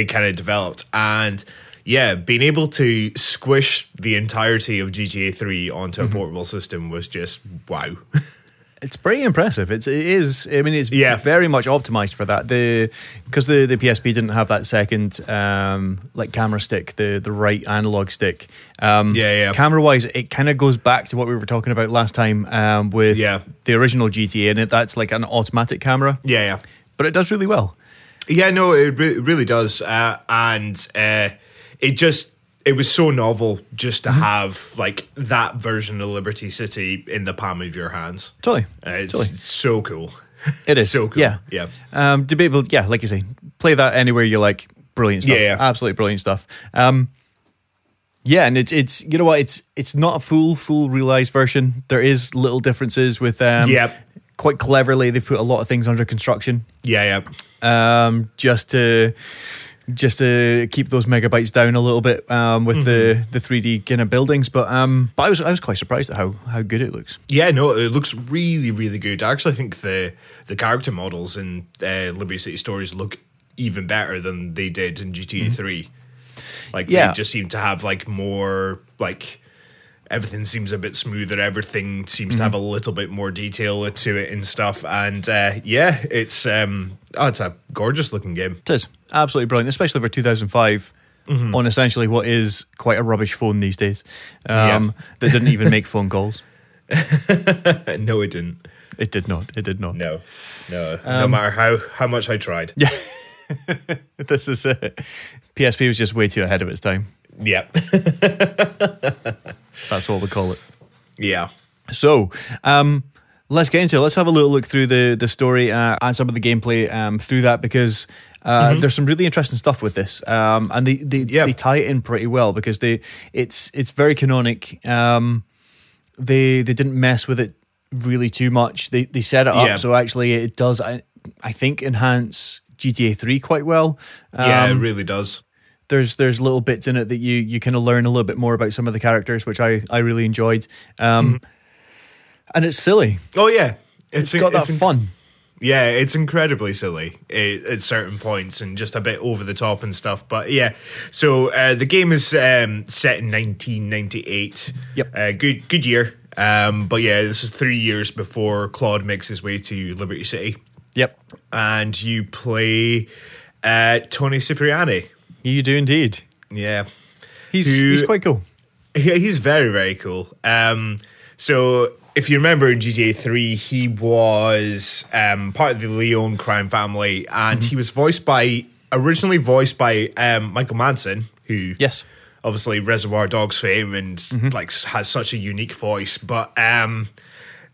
kind of developed, and yeah, being able to squish the entirety of GTA 3 onto a portable system was just wow. It's pretty impressive. It is. I mean, it's very much optimized for that. Because the PSP didn't have that second camera stick, the right analog stick. Camera wise, it kind of goes back to what we were talking about last time with the original GTA, and that's like an automatic camera. Yeah. But it does really well. Yeah, no, it really does, and it was so novel just to have like that version of Liberty City in the palm of your hands. Totally. It's so cool. It is. So cool. Yeah. Debatable. Yeah, like you say, play that anywhere you like. Brilliant stuff. Yeah. Absolutely brilliant stuff. And it's you know what, it's not a full realized version. There is little differences with quite cleverly they put a lot of things under construction. Yeah. Just to keep those megabytes down a little bit with the 3D kind of buildings. But I was quite surprised at how good it looks. Yeah, no, it looks really, really good. I actually think the character models in Liberty City Stories look even better than they did in GTA 3. Like, they just seem to have, like, more, like, everything seems a bit smoother. Everything seems to have a little bit more detail to it and stuff. And, it's a gorgeous-looking game. It is. Absolutely brilliant, especially for 2005 on essentially what is quite a rubbish phone these days that didn't even make phone calls. No, it didn't. It did not. No. No matter how much I tried. Yeah. This is it. PSP was just way too ahead of its time. Yeah. That's what we call it. Yeah. So, let's get into it. Let's have a little look through the story and some of the gameplay through that, because there's some really interesting stuff with this, and they tie it in pretty well, because it's very canonic. They didn't mess with it really too much. They set it up so actually it does I think enhance GTA 3 quite well. It really does. There's little bits in it that you kind of learn a little bit more about some of the characters, which I really enjoyed. And it's silly. Oh yeah, it's got fun. Yeah, it's incredibly silly at certain points and just a bit over the top and stuff. But yeah, so the game is set in 1998. Yep, good year. But yeah, this is 3 years before Claude makes his way to Liberty City. Yep, and you play Toni Cipriani. You do indeed. Yeah, he's quite cool. He's very, very cool. So, if you remember in GTA 3, he was part of the Leone crime family, and he was originally voiced by Michael Madsen, who obviously Reservoir Dogs fame and like has such a unique voice. But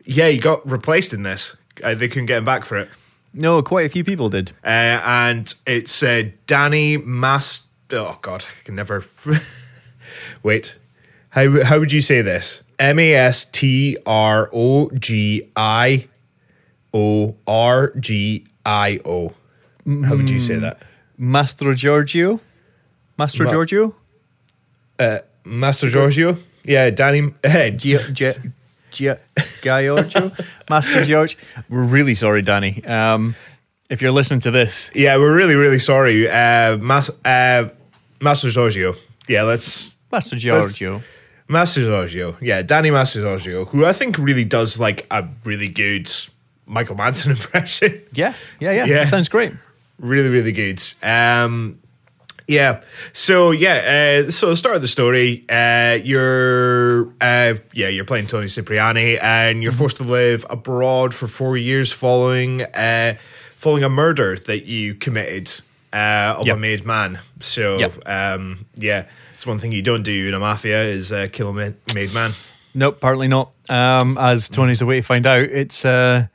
he got replaced in this. They couldn't get him back for it. No, quite a few people did. And it's Danny Mast. Oh God, I can never wait. How would you say this? Mastrogio. How would you say that? Mastrogio? Mastrogio? Mastrogio? Yeah, Danny... Giorgio? Mastrogio? We're really sorry, Danny. If you're listening to this... Yeah, we're really, really sorry. Mastrogio. Yeah, let's... Mastrogio. Mastrogio, Danny Mastrogio, who I think really does like a really good Michael Madsen impression. Yeah. Sounds great. Really, really good. Yeah. So yeah. So the start of the story, you're playing Toni Cipriani, and you're forced to live abroad for 4 years following a murder that you committed of a made man. So it's one thing you don't do in a mafia is kill a made man. Nope, apparently not. As Tony's away to find out, it's not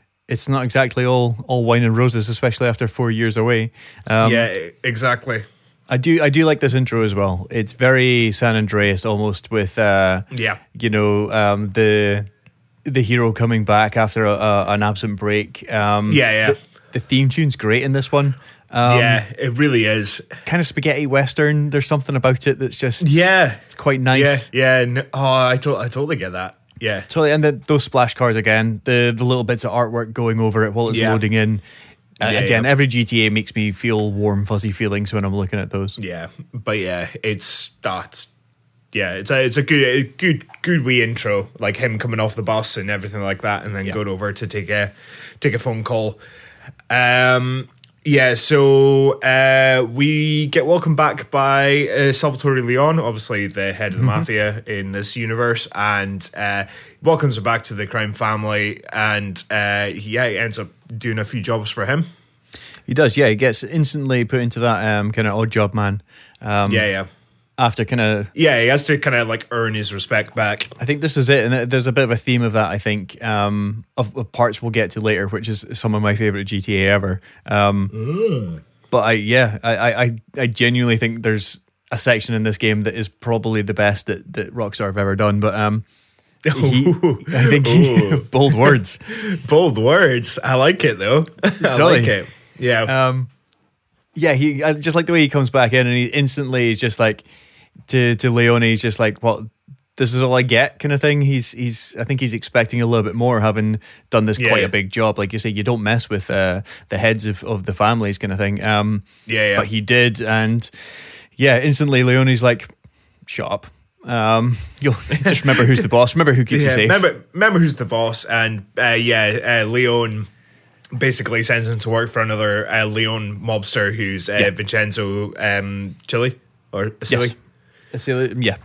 exactly all wine and roses, especially after 4 years away. Yeah, exactly. I do like this intro as well. It's very San Andreas almost with the hero coming back after an absent break. The theme tune's great in this one. It really is. Kind of spaghetti western. There's something about it that's just it's quite nice. Yeah, yeah. No, I totally get that. Yeah, totally. And then those splash cars again. The little bits of artwork going over it while it's loading in. Every GTA makes me feel warm, fuzzy feelings when I'm looking at those. Yeah, but yeah, it's that. Yeah, it's a good wee intro, like him coming off the bus and everything like that, and then going over to take a phone call. Yeah, so we get welcomed back by Salvatore Leone, obviously the head of the mafia in this universe, and welcomes him back to the crime family, and he ends up doing a few jobs for him. He does, yeah. He gets instantly put into that kind of odd job man. After kind of... Yeah, he has to kind of like earn his respect back. I think this is it, and there's a bit of a theme of that, I think, of parts we'll get to later, which is some of my favourite GTA ever. But I genuinely think there's a section in this game that is probably the best that Rockstar have ever done, but... bold words. Bold words. I like it, though. I like it. Yeah. I just like the way he comes back in, and he instantly is just like to Leone. He's just like, "Well, this is all I get," kind of thing. I think he's expecting a little bit more, having done this quite a big job. Like you say, you don't mess with the heads of the families, kind of thing. But he did, and instantly Leone's like, "Shut up." You'll just remember who's the boss. Remember who keeps you safe. Remember who's the boss, and Leone basically sends him to work for another Leon mobster who's Vincenzo Chili or Asili. Yes.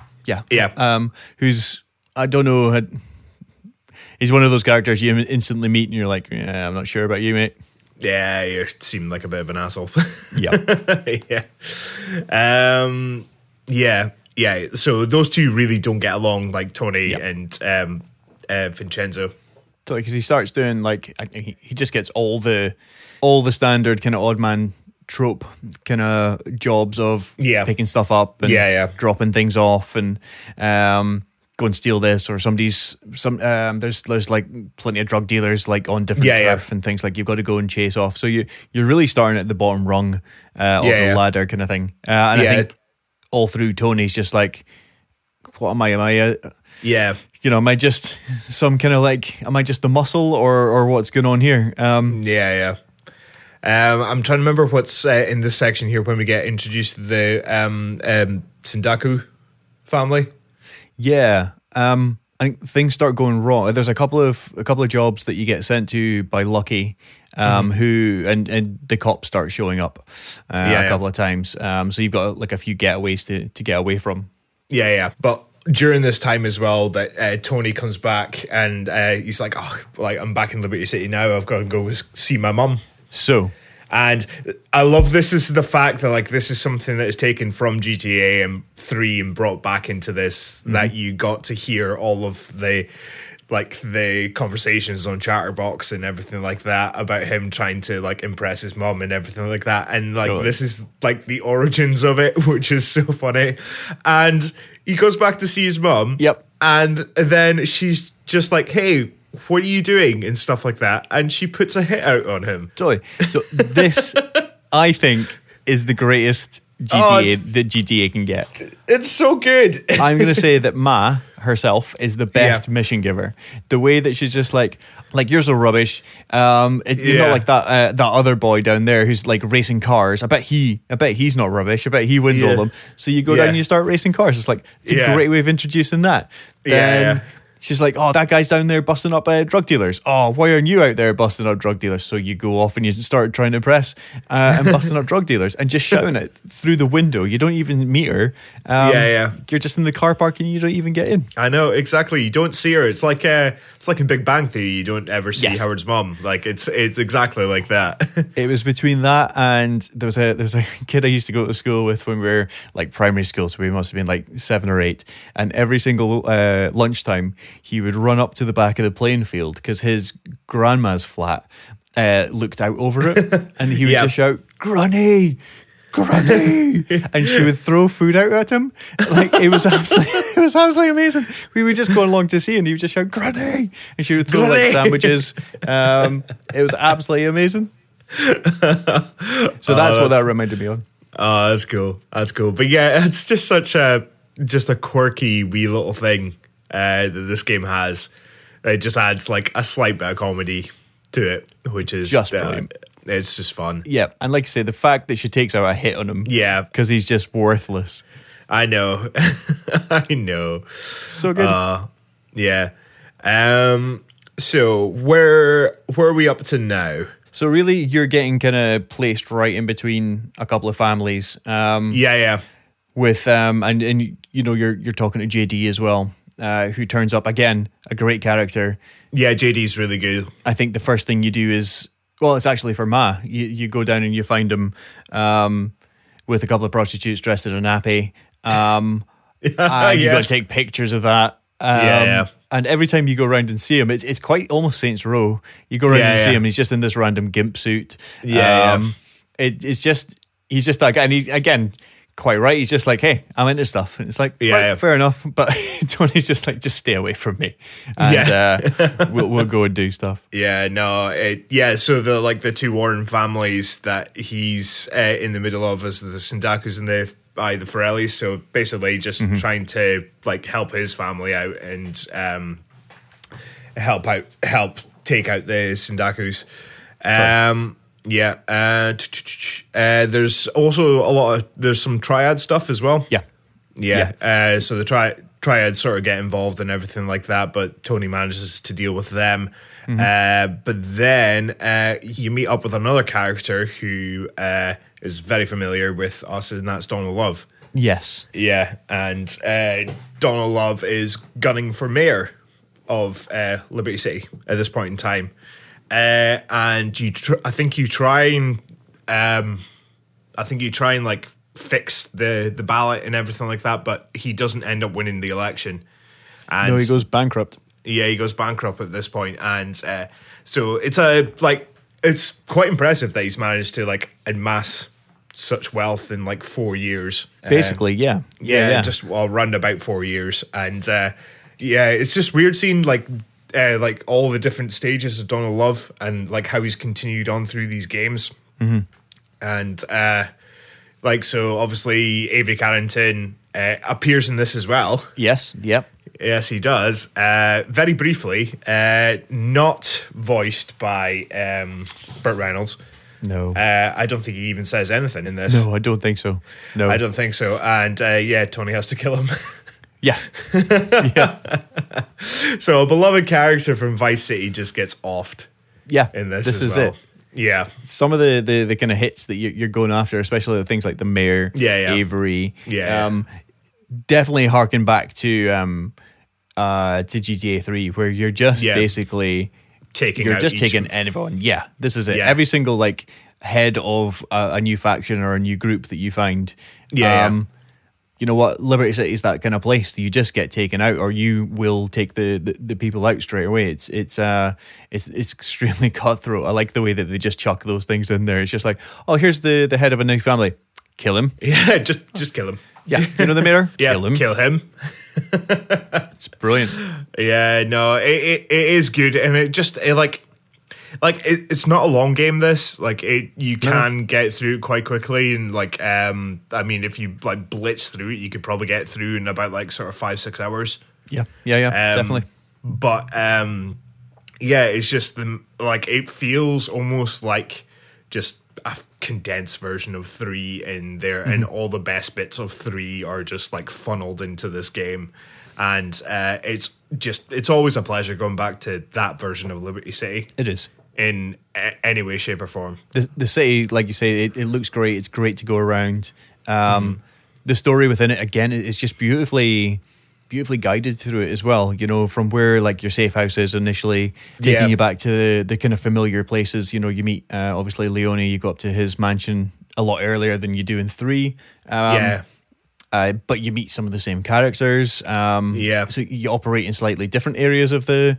Yeah. Who's, I don't know, he's one of those characters you instantly meet and you're like, yeah, I'm not sure about you, mate. Yeah, you seem like a bit of an asshole. So those two really don't get along, like Tony and Vincenzo. Because he starts doing like he just gets all the standard kind of odd man trope kind of jobs of picking stuff up and dropping things off and go and steal this, or there's like plenty of drug dealers like on different turf and things like you've got to go and chase off. So you're really starting at the bottom rung of the ladder kind of thing. I think all through Tony's just like, what am I? Am I? You know, am I just some kind of like, am I just the muscle or what's going on here? I'm trying to remember what's in this section here when we get introduced to the Sendaku family. Yeah. I think things start going wrong. There's a couple of jobs that you get sent to by Lucky, who and the cops start showing up a couple of times. So you've got like a few getaways to get away from. Yeah. But during this time as well, that Tony comes back and he's like, "Oh, like I'm back in Liberty City now. I've got to go see my mum." So, and I love this is the fact that like this is something that is taken from GTA and 3 and brought back into this. Mm-hmm. That you got to hear all of the like the conversations on Chatterbox and everything like that about him trying to like impress his mom and everything like that. And like this is like the origins of it, which is so funny. And he goes back to see his mum. Yep. And then she's just like, "Hey, what are you doing?" and stuff like that. And she puts a hit out on him. Totally. So this, I think, is the greatest GTA that GTA can get. It's so good. I'm going to say that Ma herself is the best mission giver. The way that she's just like you're so rubbish. You're not like that other boy down there who's like racing cars. I bet he's not rubbish. I bet he wins all of them. So you go down and you start racing cars. It's like it's a great way of introducing that. Then She's like, oh, that guy's down there busting up drug dealers. Oh, why aren't you out there busting up drug dealers? So you go off and you start trying to impress and busting up drug dealers and just shouting it through the window. You don't even meet her. Yeah. You're just in the car park and you don't even get in. I know, exactly. You don't see her. It's like in Big Bang Theory. You don't ever see Howard's mom. Like it's exactly like that. It was between that and there was a kid I used to go to school with when we were like primary school. So we must have been like 7 or 8. And every single lunchtime, he would run up to the back of the playing field because his grandma's flat looked out over it, and he would just shout, "Granny, Granny!" and she would throw food out at him. Like it was absolutely amazing. We would just go along to see, and he would just shout, "Granny!" and she would throw like sandwiches. It was absolutely amazing. So that's what that reminded me of. Oh, that's cool. That's cool. But yeah, it's just such a quirky wee little thing that this game has. It just adds like a slight bit of comedy to it, which is just brilliant. It's just fun. Yeah, and like I say, the fact that she takes out a hit on him, because he's just worthless. I know, I know. So good. Yeah. So where are we up to now? So really, you're getting kind of placed right in between a couple of families. With and you know you're talking to JD as well. Who turns up again, a great character. Yeah, JD's really good. I think the first thing you do is, well, it's actually for Ma. You go down and you find him with a couple of prostitutes dressed in a nappy. And you got to take pictures of that. And every time you go around and see him, it's quite almost Saints Row. You go around and see him, and he's just in this random gimp suit. He's just that guy. And he, again, quite right, he's just like, hey, I'm into stuff, and it's like, fair enough, but Tony's just like, just stay away from me, and we'll go and do stuff. So the two Warren families that he's in the middle of is the Sindakus and the Ferellis, so basically just trying to like help his family out and help take out the Sindakus. There's also there's some triad stuff as well. So the triad sort of get involved in everything like that, but Tony manages to deal with them. But then you meet up with another character who is very familiar with us, and that's Donald Love. Yes. Yeah, and Donald Love is gunning for mayor of Liberty City at this point in time. And I think you try and like fix the ballot and everything like that, but he doesn't end up winning the election. And no, he goes bankrupt. Yeah, he goes bankrupt at this point, and so it's quite impressive that he's managed to like amass such wealth in like 4 years. Basically, just around about 4 years, and it's just weird seeing like. Like all the different stages of Donald Love and like how he's continued on through these games, and so obviously Avery Carrington appears in this as well. Yes, he does. Very briefly, not voiced by Burt Reynolds. No, I don't think he even says anything in this. No, I don't think so. No, I don't think so. And Tony has to kill him. So a beloved character from Vice City just gets offed. In this as well. Is it. Yeah, some of the kind of hits that you're going after, especially the things like the mayor, Avery, definitely harken back to GTA 3, where you're just basically taking anyone. Yeah, this is it. Yeah. Every single like head of a new faction or a new group that you find. You know what, Liberty City is that kind of place that you just get taken out, or you will take the people out straight away. It's extremely cutthroat. I like the way that they just chuck those things in there. It's just like, oh, here's the head of a new family. Kill him. Yeah, just kill him. Yeah, you know the mayor? Kill him. It's brilliant. Yeah, no, it is good, and it just it's not a long game, this. Like, you can get through it quite quickly, and, like, I mean, if you, like, blitz through it, you could probably get through in about, like, sort of 5-6 hours. Definitely. But, it's just, it feels almost like just a condensed version of 3 in there, and all the best bits of 3 are just, like, funneled into this game. And it's always a pleasure going back to that version of Liberty City. It is. In any way, shape or form. The city, like you say, it looks great. It's great to go around. The story within it, again, is just beautifully guided through it as well, you know, from where like your safe house is initially, taking you back to the kind of familiar places. You know, you meet obviously Leone, you go up to his mansion a lot earlier than you do in 3. But you meet some of the same characters. So you operate in slightly different areas of the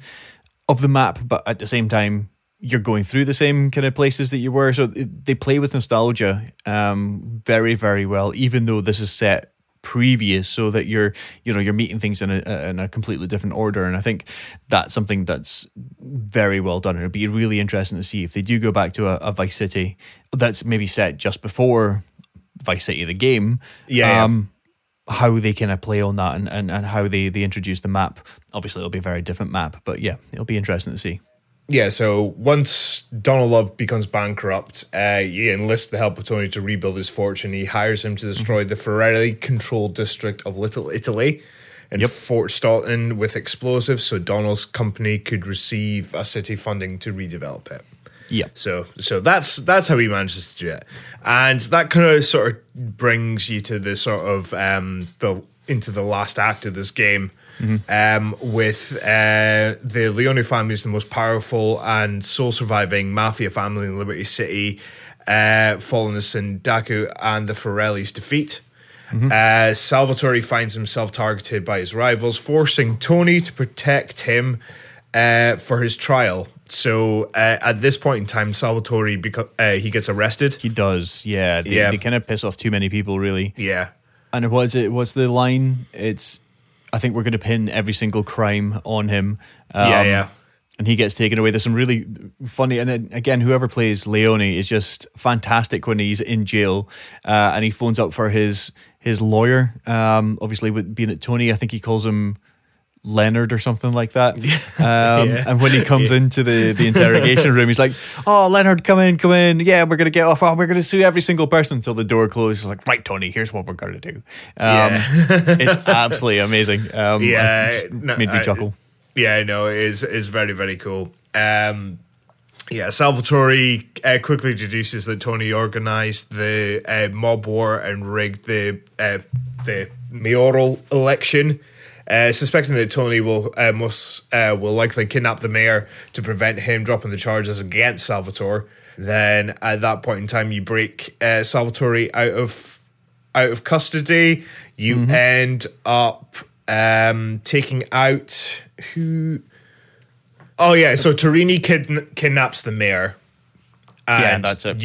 map, but at the same time you're going through the same kind of places that you were. So they play with nostalgia very, very well, even though this is set previous, so that you're meeting things in a completely different order. And I think that's something that's very well done. It'd be really interesting to see if they do go back to a Vice City that's maybe set just before Vice City the game. How they kind of play on that and how they introduce the map. Obviously it'll be a very different map, but yeah, it'll be interesting to see. Yeah, so once Donald Love becomes bankrupt, he enlists the help of Tony to rebuild his fortune. He hires him to destroy the Ferrari-controlled district of Little Italy and Fort Staunton with explosives, so Donald's company could receive a city funding to redevelop it. Yeah. So that's how he manages to do it. And that kind of sort of brings you to the sort of into the last act of this game. With the Leone family is the most powerful and sole surviving mafia family in Liberty City, following the Sindaco and the Ferrelli's defeat. Salvatore finds himself targeted by his rivals, forcing Tony to protect him for his trial. So at this point in time, Salvatore he gets arrested. He does, yeah. They kind of piss off too many people, really. Yeah. And what is it? What's the line? It's, I think we're going to pin every single crime on him. And he gets taken away. There's some really funny, and then, again, whoever plays Leone is just fantastic when he's in jail, and he phones up for his lawyer. Obviously, with being at Tony, I think he calls him Leonard or something like that. And when he comes into the interrogation room, he's like, "Oh, Leonard, come in. Yeah, we're gonna get off. Oh, we're gonna sue every single person until the door closes." He's like, "Right, Tony, here's what we're gonna do." It's absolutely amazing. Made me chuckle. It is very, very cool. Salvatore quickly deduces that Tony organized the mob war and rigged the mayoral election. Suspecting that Tony will likely kidnap the mayor to prevent him dropping the charges against Salvatore. Then at that point in time, you break Salvatore out of custody. You end up taking out who? Oh yeah, so Tarini kidnaps the mayor. And that's it.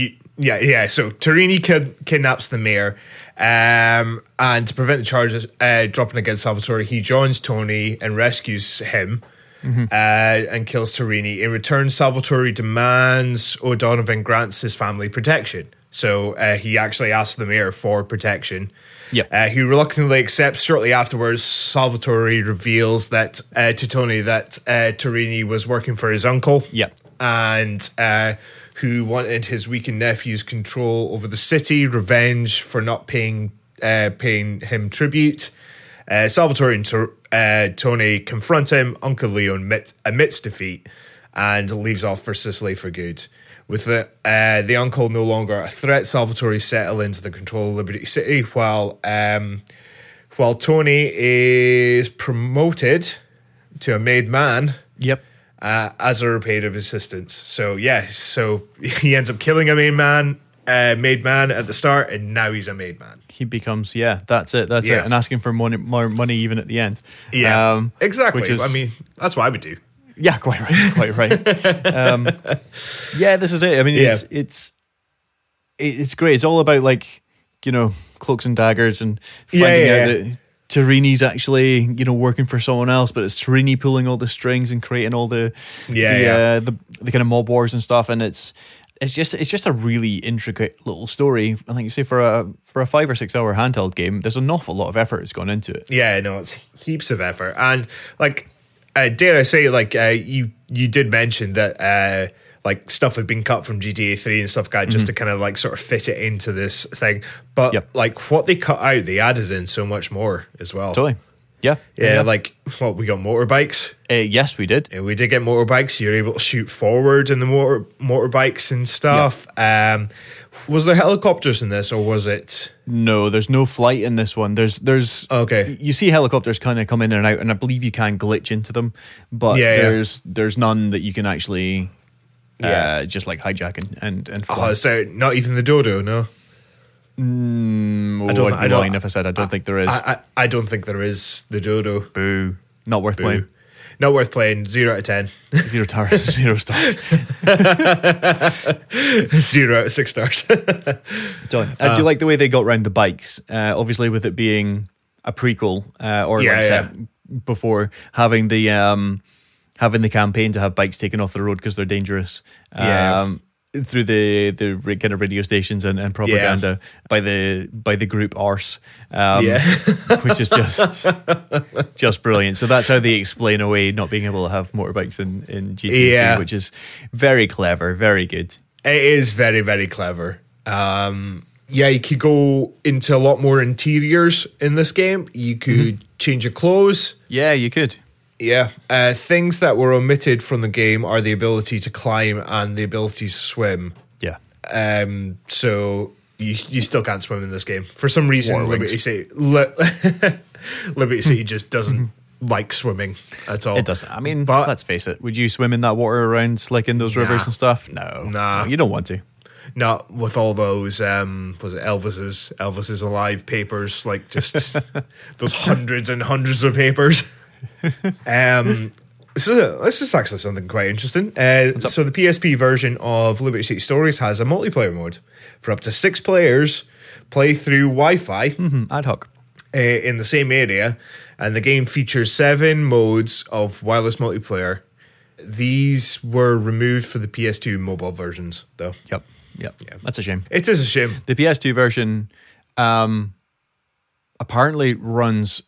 So Tarini kidnaps the mayor. And to prevent the charges dropping against Salvatore, he joins Tony and rescues him and kills Tarini. In return, Salvatore demands O'Donovan grants his family protection. So he actually asks the mayor for protection. He reluctantly accepts. Shortly afterwards, Salvatore reveals that to Tony that Tarini was working for his uncle. And who wanted his weakened nephew's control over the city, revenge for not paying him tribute. Salvatore and Tony confront him. Uncle Leon admits defeat and leaves off for Sicily for good. With the uncle no longer a threat, Salvatore settled into the control of Liberty City while Tony is promoted to a made man. As a repay of his assistance. So he ends up killing a made man at the start, and now he's a made man. He becomes, that's it, and asking for more money even at the end. Exactly. Which is, that's what I would do. Yeah, quite right. This is it. It's great. It's all about, like, you know, cloaks and daggers and finding out that Tarini's actually, working for someone else, but it's Tarini pulling all the strings and creating all the kind of mob wars and stuff. And it's just a really intricate little story. I think you say for a 5 or 6 hour handheld game, there's an awful lot of effort that's gone into it. Yeah, no, it's heaps of effort. And like, dare I say, like you did mention that like stuff had been cut from GTA 3 and stuff, just to kind of like sort of fit it into this thing. But like what they cut out, they added in so much more as well. Totally. Yeah. Like, well, we got motorbikes. Yes, we did. We did get motorbikes. You're able to shoot forward in the motorbikes and stuff. Yeah. Was there helicopters in this, or was it? No, there's no flight in this one. There's okay. You see helicopters kind of come in and out, and I believe you can glitch into them, but there's none that you can actually just like hijack and fly. Oh, so not even the Dodo, no. I don't think there is. I don't think there is the Dodo. Boo! Not worth playing. Not worth playing. 0 out of 10. 0 stars. 0 stars. 0 out of 6 stars. Done. Do you like the way they got round the bikes? Obviously, with it being a prequel set before, having the campaign to have bikes taken off the road because they're dangerous. Through the kind of radio stations and propaganda by the group Arse, which is just brilliant. So that's how they explain away not being able to have motorbikes in GTA 3, which is very clever, very good. It is very, very clever. You could go into a lot more interiors in this game. You could change your clothes. Yeah, you could. Yeah, things that were omitted from the game are the ability to climb and the ability to swim. Yeah. So you still can't swim in this game. For some reason, Liberty City just doesn't like swimming at all. It doesn't. I mean, but let's face it. Would you swim in that water around, like in those rivers and stuff? No. Nah. No, you don't want to. Not with all those, was it Elvis's Alive papers, like just those hundreds and hundreds of papers. So this is actually something quite interesting. So the PSP version of Liberty City Stories has a multiplayer mode for up to 6 players. Play through Wi-Fi ad hoc in the same area, and the game features 7 modes of wireless multiplayer. These were removed for the PS2 mobile versions, though. Yep. That's a shame. It is a shame. The PS2 version apparently runs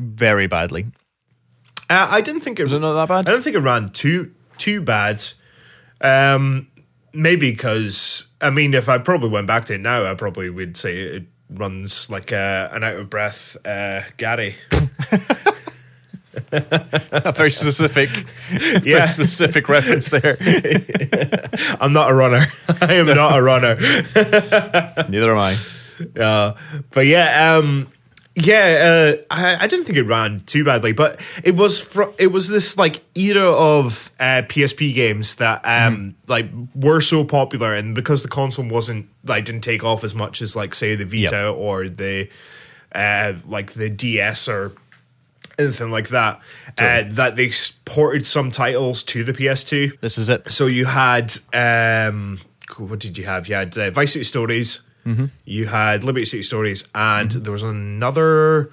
very badly. I didn't think it was not that bad. I don't think it ran too bad. Maybe because if I probably went back to it now, I probably would say it runs like an out of breath Gary. Very specific reference there. I'm not a runner. I am not a runner. Neither am I. I didn't think it ran too badly, but it was this like era of PSP games that like were so popular, and because the console wasn't like didn't take off as much as like say the Vita or the like the DS or anything like that, that they ported some titles to the PS2. This is it. So you had what did you have? You had Vice City Stories. Mm-hmm. You had Liberty City Stories, and there was another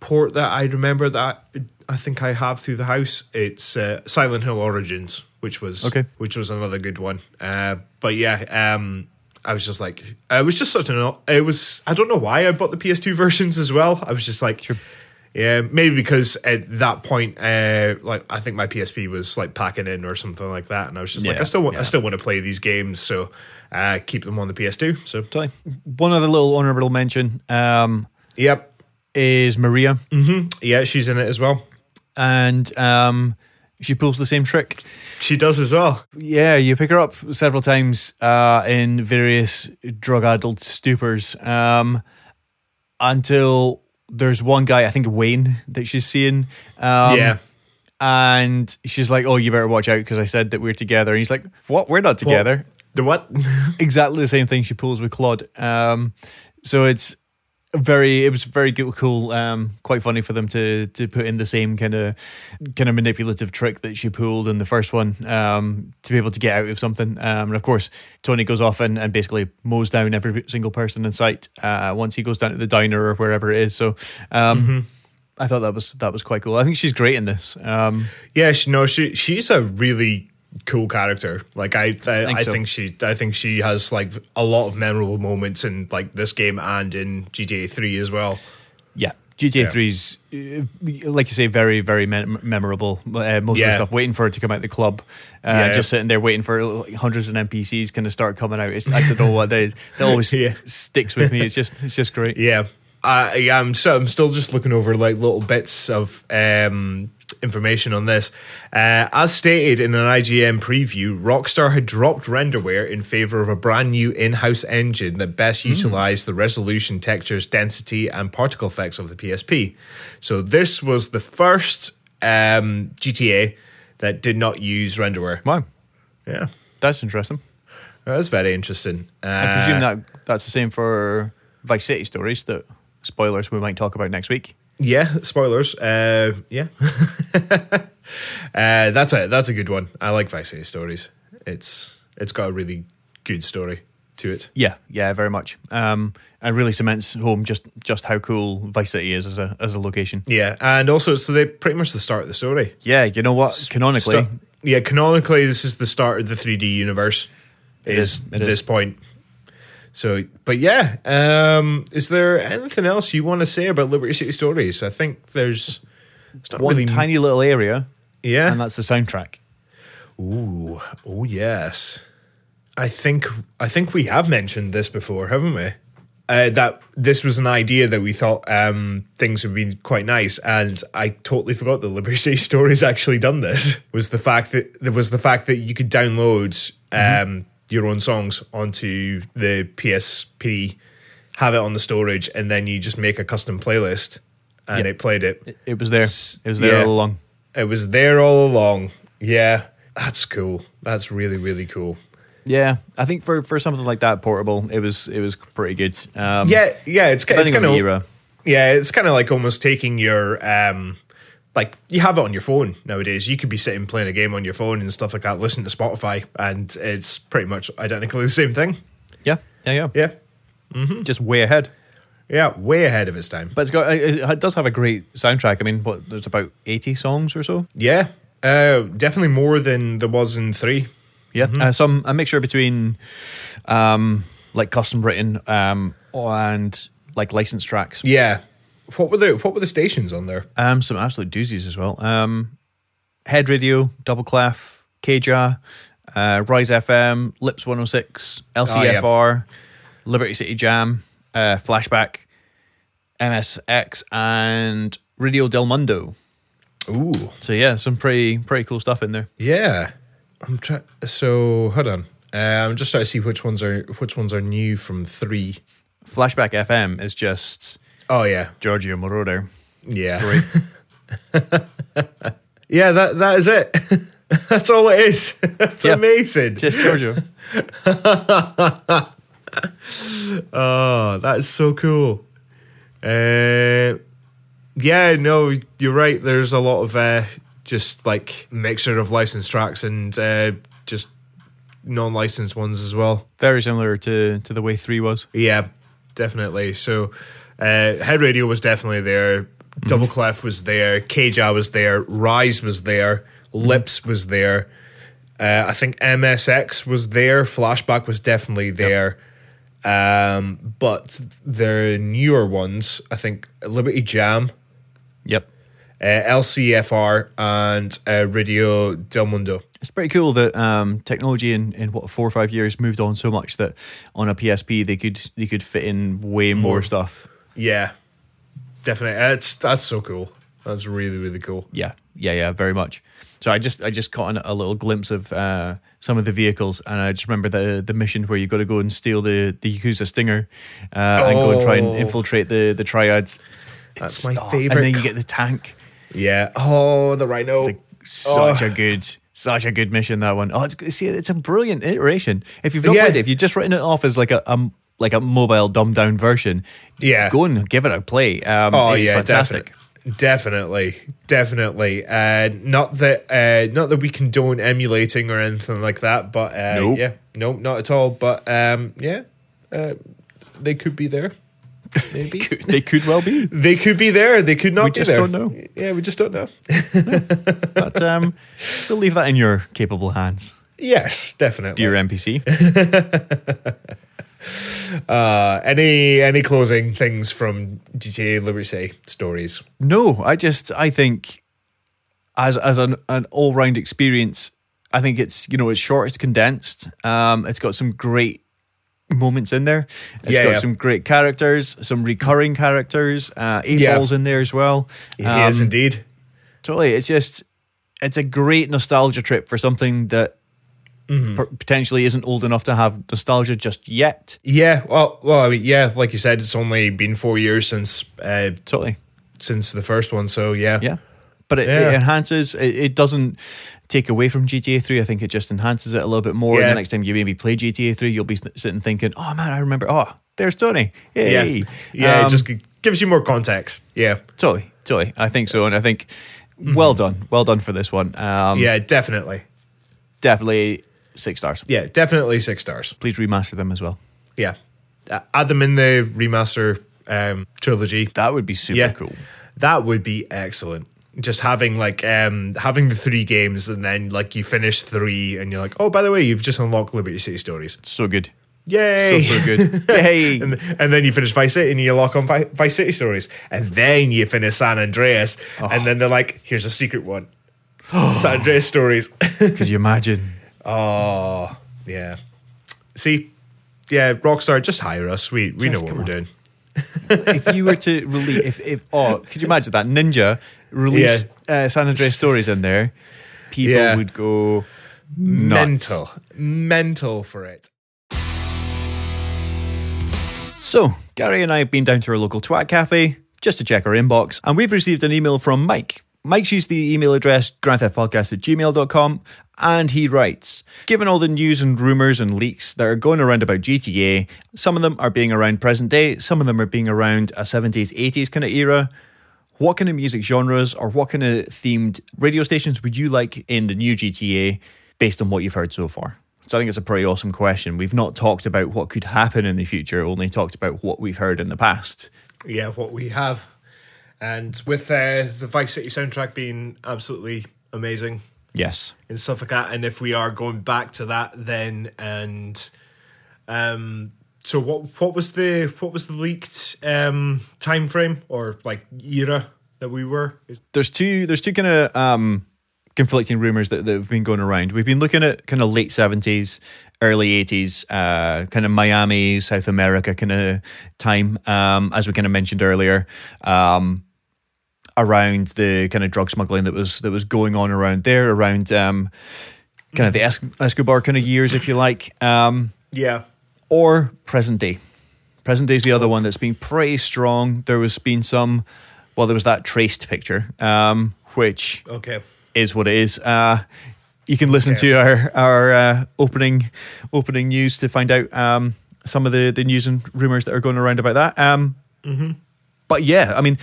port that I remember that I think I have through the house. It's Silent Hill Origins, which was another good one. I was just like, it was just such an. It was. I don't know why I bought the PS2 versions as well. I was just like, sure. Yeah, maybe because at that point, like I think my PSP was like packing in or something like that, and I was just like, I still want to play these games, so keep them on the PS2. So totally. One other little honourable mention. Is Maria. Mm-hmm. Yeah, she's in it as well, and she pulls the same trick. She does as well. Yeah, you pick her up several times in various drug-addled stupors until. There's one guy, I think Wayne, that she's seeing. And she's like, oh, you better watch out because I said that we're together. And he's like, what? We're not together. What? Exactly the same thing she pulls with Claude. So it's very cool. Quite funny for them to put in the same kind of manipulative trick that she pulled in the first one to be able to get out of something. And of course, Tony goes off and basically mows down every single person in sight once he goes down to the diner or wherever it is. So I thought that was quite cool. I think she's great in this. She's a really cool character. Like I think she has like a lot of memorable moments in like this game and in GTA 3 as well. Yeah, GTA 3's like you say, very very memorable. Most of the stuff waiting for her to come out the club, just sitting there waiting for like, hundreds of NPCs kind of start coming out. I don't know what that is. That always sticks with me. It's just great. Yeah. I'm still just looking over like little bits of information on this. As stated in an IGN preview, Rockstar had dropped renderware in favor of a brand new in-house engine that best utilized the resolution, textures, density, and particle effects of the PSP. So this was the first GTA that did not use renderware. Wow. Yeah. That's interesting. That's very interesting. I presume that's the same for Vice City Stories, that spoilers we might talk about next week. Yeah, spoilers. Yeah. That's a good one. I like Vice City Stories. It's got a really good story to it. Yeah, very much. And really cements home just how cool Vice City is as a location. Yeah, and also so they pretty much the start of the story. Yeah, you know what? Canonically. Canonically this is the start of the 3D universe. It is at this point. So, but yeah, is there anything else you want to say about Liberty City Stories? I think there's not one really tiny little area, yeah, and that's the soundtrack. Ooh, oh yes, I think we have mentioned this before, haven't we? That this was an idea that we thought things would be quite nice, and I totally forgot that Liberty City Stories actually done this. was the fact that you could download. Your own songs onto the PSP, have it on the storage, and then you just make a custom playlist, and it played it. It was there. All along. It was there all along. Yeah, that's cool. That's really, really cool. Yeah, I think for something like that portable, it was pretty good. It's kind of era. Yeah, it's kind of like almost taking your like you have it on your phone nowadays. You could be sitting playing a game on your phone and stuff like that, listening to Spotify, and it's pretty much identically the same thing. Yeah. Mm-hmm. Just way ahead. Yeah, way ahead of its time. But it does have a great soundtrack. I mean, there's about 80 songs or so. Yeah, definitely more than there was in 3. Yeah, some a mixture between like custom written and like licensed tracks. Yeah. What were the stations on there? Some absolute doozies as well. Head Radio, Double Clef, KJA, Rise FM, Lips 106, LCFR, Liberty City Jam, Flashback, MSX, and Radio Del Mundo. Ooh. So yeah, some pretty cool stuff in there. Yeah. I'm trying. So hold on. I'm just trying to see which ones are new from 3. Flashback FM is just. Oh yeah, Giorgio Moroder. Yeah, yeah. That is it. That's all it is. That's amazing. Just Giorgio. Oh, that's so cool. Yeah, no, you're right. There's a lot of just like mixture of licensed tracks and just non-licensed ones as well. Very similar to the way 3 was. Yeah, definitely. So. Head Radio was definitely there. Double Clef was there. KJA was there. Rise was there. Lips was there. I think MSX was there. Flashback was definitely there. Yep. But the newer ones, I think Liberty Jam. Yep. LCFR and Radio Del Mundo. It's pretty cool that technology in what 4 or 5 years moved on so much that on a PSP they could fit in way more stuff. Yeah, definitely. That's so cool. That's really, really cool. Yeah, very much. So I just caught a little glimpse of some of the vehicles, and I just remember the mission where you got to go and steal the Yakuza Stinger and go and try and infiltrate the triads. That's my favorite. And then you get the tank. Yeah. Oh, the Rhino. Such a good mission, that one. Oh, it's a brilliant iteration. If you've not played it, if you've just written it off as like a mobile dumbed down version, go and give it a play. It's fantastic. Definitely. Not that we condone emulating or anything like that, but nope. Not at all. But they could be there. Maybe they could well be. They could be there. They could not be there. We just don't know. Yeah, we just don't know. But we'll leave that in your capable hands. Yes, definitely. Dear NPC. Any closing things from GTA Liberty City Stories? No, I think as an all round experience, I think it's short, it's condensed. It's got some great moments in there. It's got some great characters, some recurring characters. A-Ball's in there as well. He is indeed. Totally. It's just, it's a great nostalgia trip for something that potentially isn't old enough to have nostalgia just yet. Yeah, well, I mean, yeah, like you said, it's only been 4 years since the first one, so yeah. Yeah, but it enhances, it doesn't take away from GTA 3, I think it just enhances it a little bit more, and the next time you maybe play GTA 3, you'll be sitting thinking, oh man, I remember, there's Tony. Hey. Yeah, it just gives you more context. Yeah. Totally, I think so, and I think, well done for this one. Yeah, definitely. Definitely 6 stars. Yeah, definitely 6 stars. Please remaster them as well. Yeah. Add them in the remaster trilogy. That would be super cool. That would be excellent. Just having having the 3 games and then you finish 3 and you're like, oh, by the way, you've just unlocked Liberty City Stories. It's so good. Yay! So good. Yay! And then you finish Vice City and you lock on Vice City Stories. And then you finish San Andreas. Oh. And then they're like, here's a secret one. San Andreas Stories. Could you imagine? Oh, yeah. See? Yeah, Rockstar, just hire us. We know what we're doing. If you were to release... could you imagine that? Ninja released San Andreas Stories in there. People would go nuts. Mental for it. So, Gary and I have been down to our local twat cafe just to check our inbox, and we've received an email from Mike. Mike's used the email address grandtheftpodcast@gmail.com, and he writes, given all the news and rumours and leaks that are going around about GTA, some of them are being around present day, some of them are being around a 70s, 80s kind of era, what kind of music genres or what kind of themed radio stations would you like in the new GTA based on what you've heard so far? So I think it's a pretty awesome question. We've not talked about what could happen in the future, only talked about what we've heard in the past. Yeah, what we have. And with the Vice City soundtrack being absolutely amazing. Yes. And stuff like that. And if we are going back to that then, and so what was the leaked time frame or era that we were? There's two kind of conflicting rumours that have been going around. We've been looking at kind of late 70s, early 80s, kind of Miami, South America kind of time, as we kind of mentioned earlier, around the kind of drug smuggling that was going on around there, around kind of the Escobar kind of years, if you like. Or present day. Present day's the other one that's been pretty strong. There was that traced picture, which... Okay. Is what it is. You can listen to our opening news to find out some of the news and rumours that are going around about that. But yeah, I mean,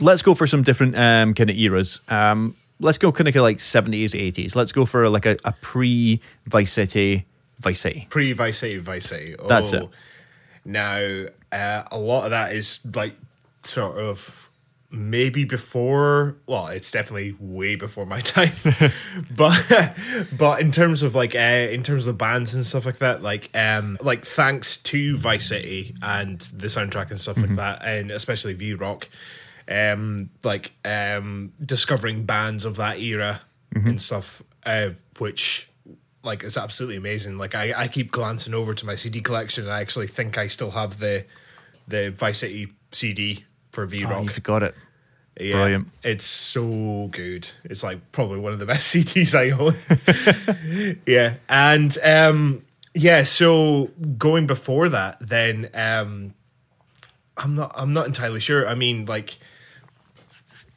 let's go for some different kind of eras. Let's go kind of like 70s, 80s. Let's go for like a pre-Vice City. Pre-Vice City. Oh, that's it. Now, a lot of that is sort of... maybe before, well, it's definitely way before my time. but in terms of in terms of the bands and stuff like that, thanks to Vice City and the soundtrack and stuff like that, and especially V-Rock, discovering bands of that era and stuff, which it's absolutely amazing. I keep glancing over to my CD collection, and I actually think I still have the Vice City CD. For V-Rock. Oh, you've got it. Yeah, brilliant. It's so good. It's probably one of the best CDs I own. Yeah. And so going before that then, I'm not entirely sure. I mean,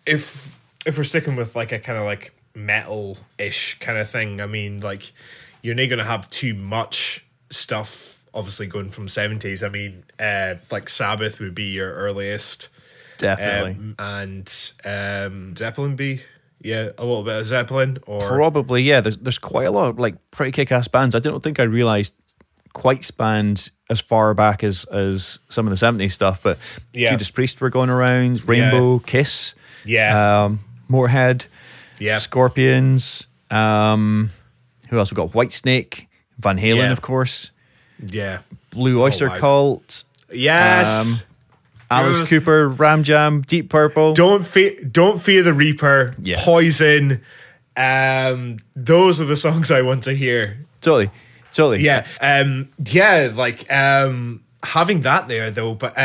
if we're sticking with a kind of metal-ish kind of thing, I mean, you're not going to have too much stuff obviously going from 70s. I mean, Sabbath would be your earliest. Definitely. And Zeppelin B. Yeah, a little bit of Zeppelin. Or probably, yeah. There's quite a lot of pretty kick-ass bands. I don't think I realised quite spanned as far back as some of the 70s stuff, but Judas Priest were going around, Rainbow, Kiss, Motorhead, Scorpions, who else we got? Whitesnake, Van Halen, of course. Yeah. Blue Oyster Cult. Yes. Alice Cooper, Ram Jam, Deep Purple. Don't fear the Reaper, Poison. Those are the songs I want to hear. Totally. totally. Yeah. Having that there though, but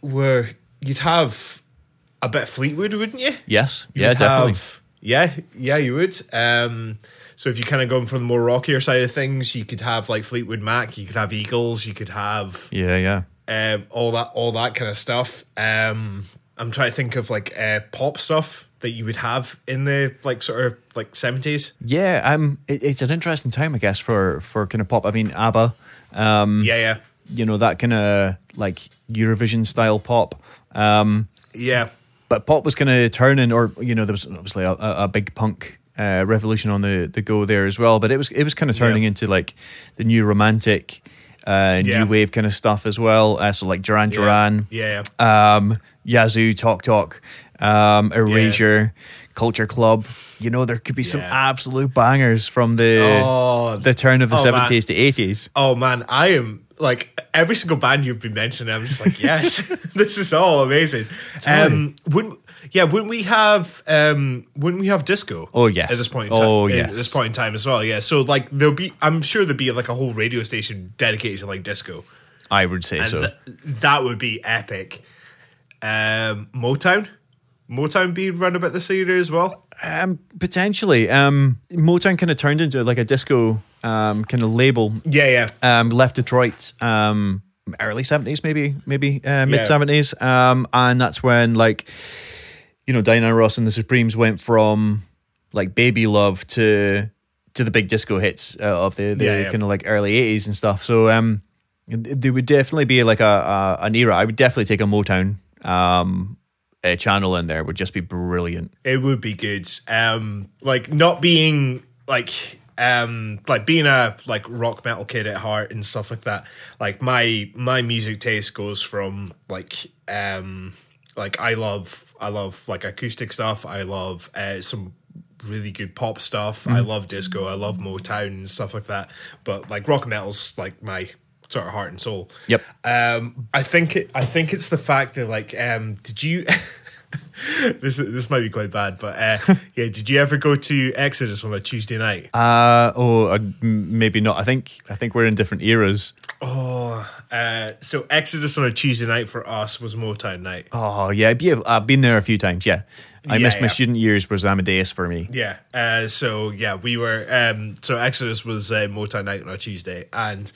where you'd have a bit of Fleetwood, wouldn't you? Yes. You definitely. Yeah, you would. So if you kind of go from the more rockier side of things, you could have like Fleetwood Mac, you could have Eagles, you could have all that kind of stuff. I'm trying to think of pop stuff that you would have in the sort of 70s. Yeah, it's an interesting time, I guess, for kind of pop. I mean, ABBA. You know, that kind of Eurovision style pop. But pop was kind of turning, or there was obviously a big punk revolution on the go there as well. But it was kind of turning into the new romantic, new wave kind of stuff as well. So Duran Duran, Yazoo, Tok Tok, Erasure, Culture Club. You know, there could be some absolute bangers from the turn of the 70s to 80s. Oh man, I am. Every single band you've been mentioning, I'm just yes, this is all amazing. Totally. Wouldn't we have disco? Oh yes. At this point in time. At this point in time as well, yeah. So I'm sure there'd be a whole radio station dedicated to disco. I would say, and so. That would be epic. Motown being run about this area as well. Potentially. Motown kind of turned into a disco kind of label. Left Detroit early 70s, maybe mid 70s. And that's when Diana Ross and the Supremes went from Baby Love to the big disco hits of the kind of early 80s and stuff. So there would definitely be an era. I would definitely take a Motown channel in there. Would just be brilliant. It would be good. Not being being a rock metal kid at heart and stuff like that. My music taste goes from I love acoustic stuff. I love some really good pop stuff. Mm. I love disco. I love Motown and stuff like that. But rock metal's my sort of heart and soul. Yep. I think it's the fact that did you? this might be quite bad, but did you ever go to Exodus on a Tuesday night? Maybe not. I think we're in different eras. So Exodus on a Tuesday night for us was Motown night. Oh yeah, I've been there a few times. Yeah. I missed my student years was Amadeus for me. Yeah. We were. So Exodus was Motown night on a Tuesday, and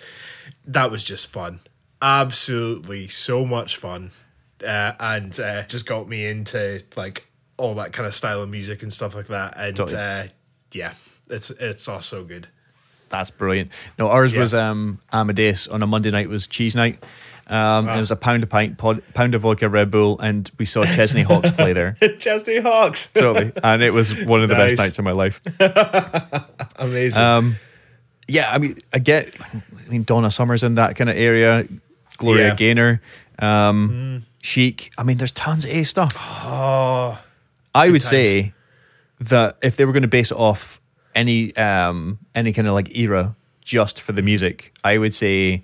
that was just fun. Absolutely so much fun. And just got me into all that kind of style of music and stuff like that. And totally. It's all so good. That's brilliant. No, ours was Amadeus on a Monday night was cheese night. Wow. It was a pound a pint, pound of vodka, Red Bull, and we saw Chesney Hawkes play there. Chesney Hawkes. Totally. And it was one of the best nights of my life. Amazing. Donna Summer's in that kind of area, Gloria Gaynor, Chic. I mean, there's tons of A stuff. Oh, I would say that if they were going to base it off any kind of era just for the music, I would say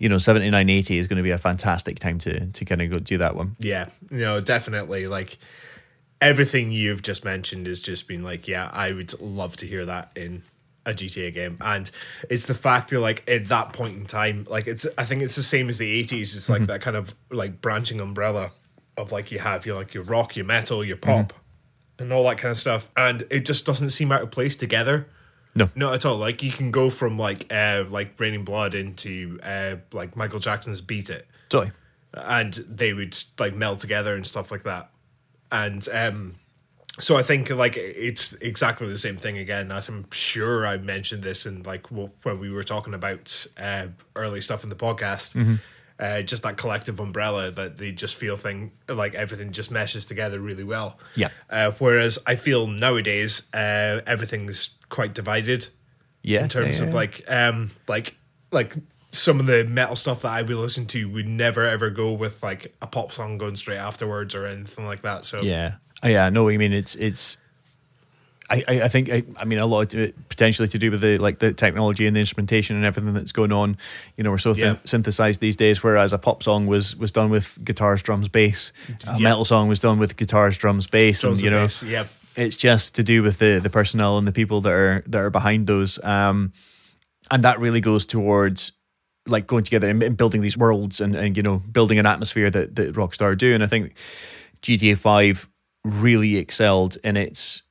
79, 80 is going to be a fantastic time to kind of go do that one. Yeah, definitely. Everything you've just mentioned has just been I would love to hear that in a GTA game. And it's the fact that at that point in time, I think it's the same as the 80s. It's that kind of branching umbrella of you have your rock, your metal, your pop, and all that kind of stuff, and it just doesn't seem out of place together. No, not at all. You can go from Raining Blood into Michael Jackson's Beat It, totally, and they would meld together and stuff like that. And so I think it's exactly the same thing again. I'm sure I mentioned this and when we were talking about early stuff in the podcast, just that collective umbrella that they just feel thing everything just meshes together really well. Yeah. Whereas I feel nowadays everything's quite divided. Yeah. In terms of some of the metal stuff that I would listen to would never ever go with a pop song going straight afterwards or anything like that. So yeah. Yeah, I know what you mean. I think a lot of it potentially to do with the technology and the instrumentation and everything that's going on. We're so synthesized these days, whereas a pop song was done with guitars, drums, bass. A metal song was done with guitars, drums, bass, bass. Yeah. It's just to do with the personnel and the people that are behind those. And that really goes towards like going together and building these worlds and you know, building an atmosphere that Rockstar do. And I think GTA 5 really excelled in its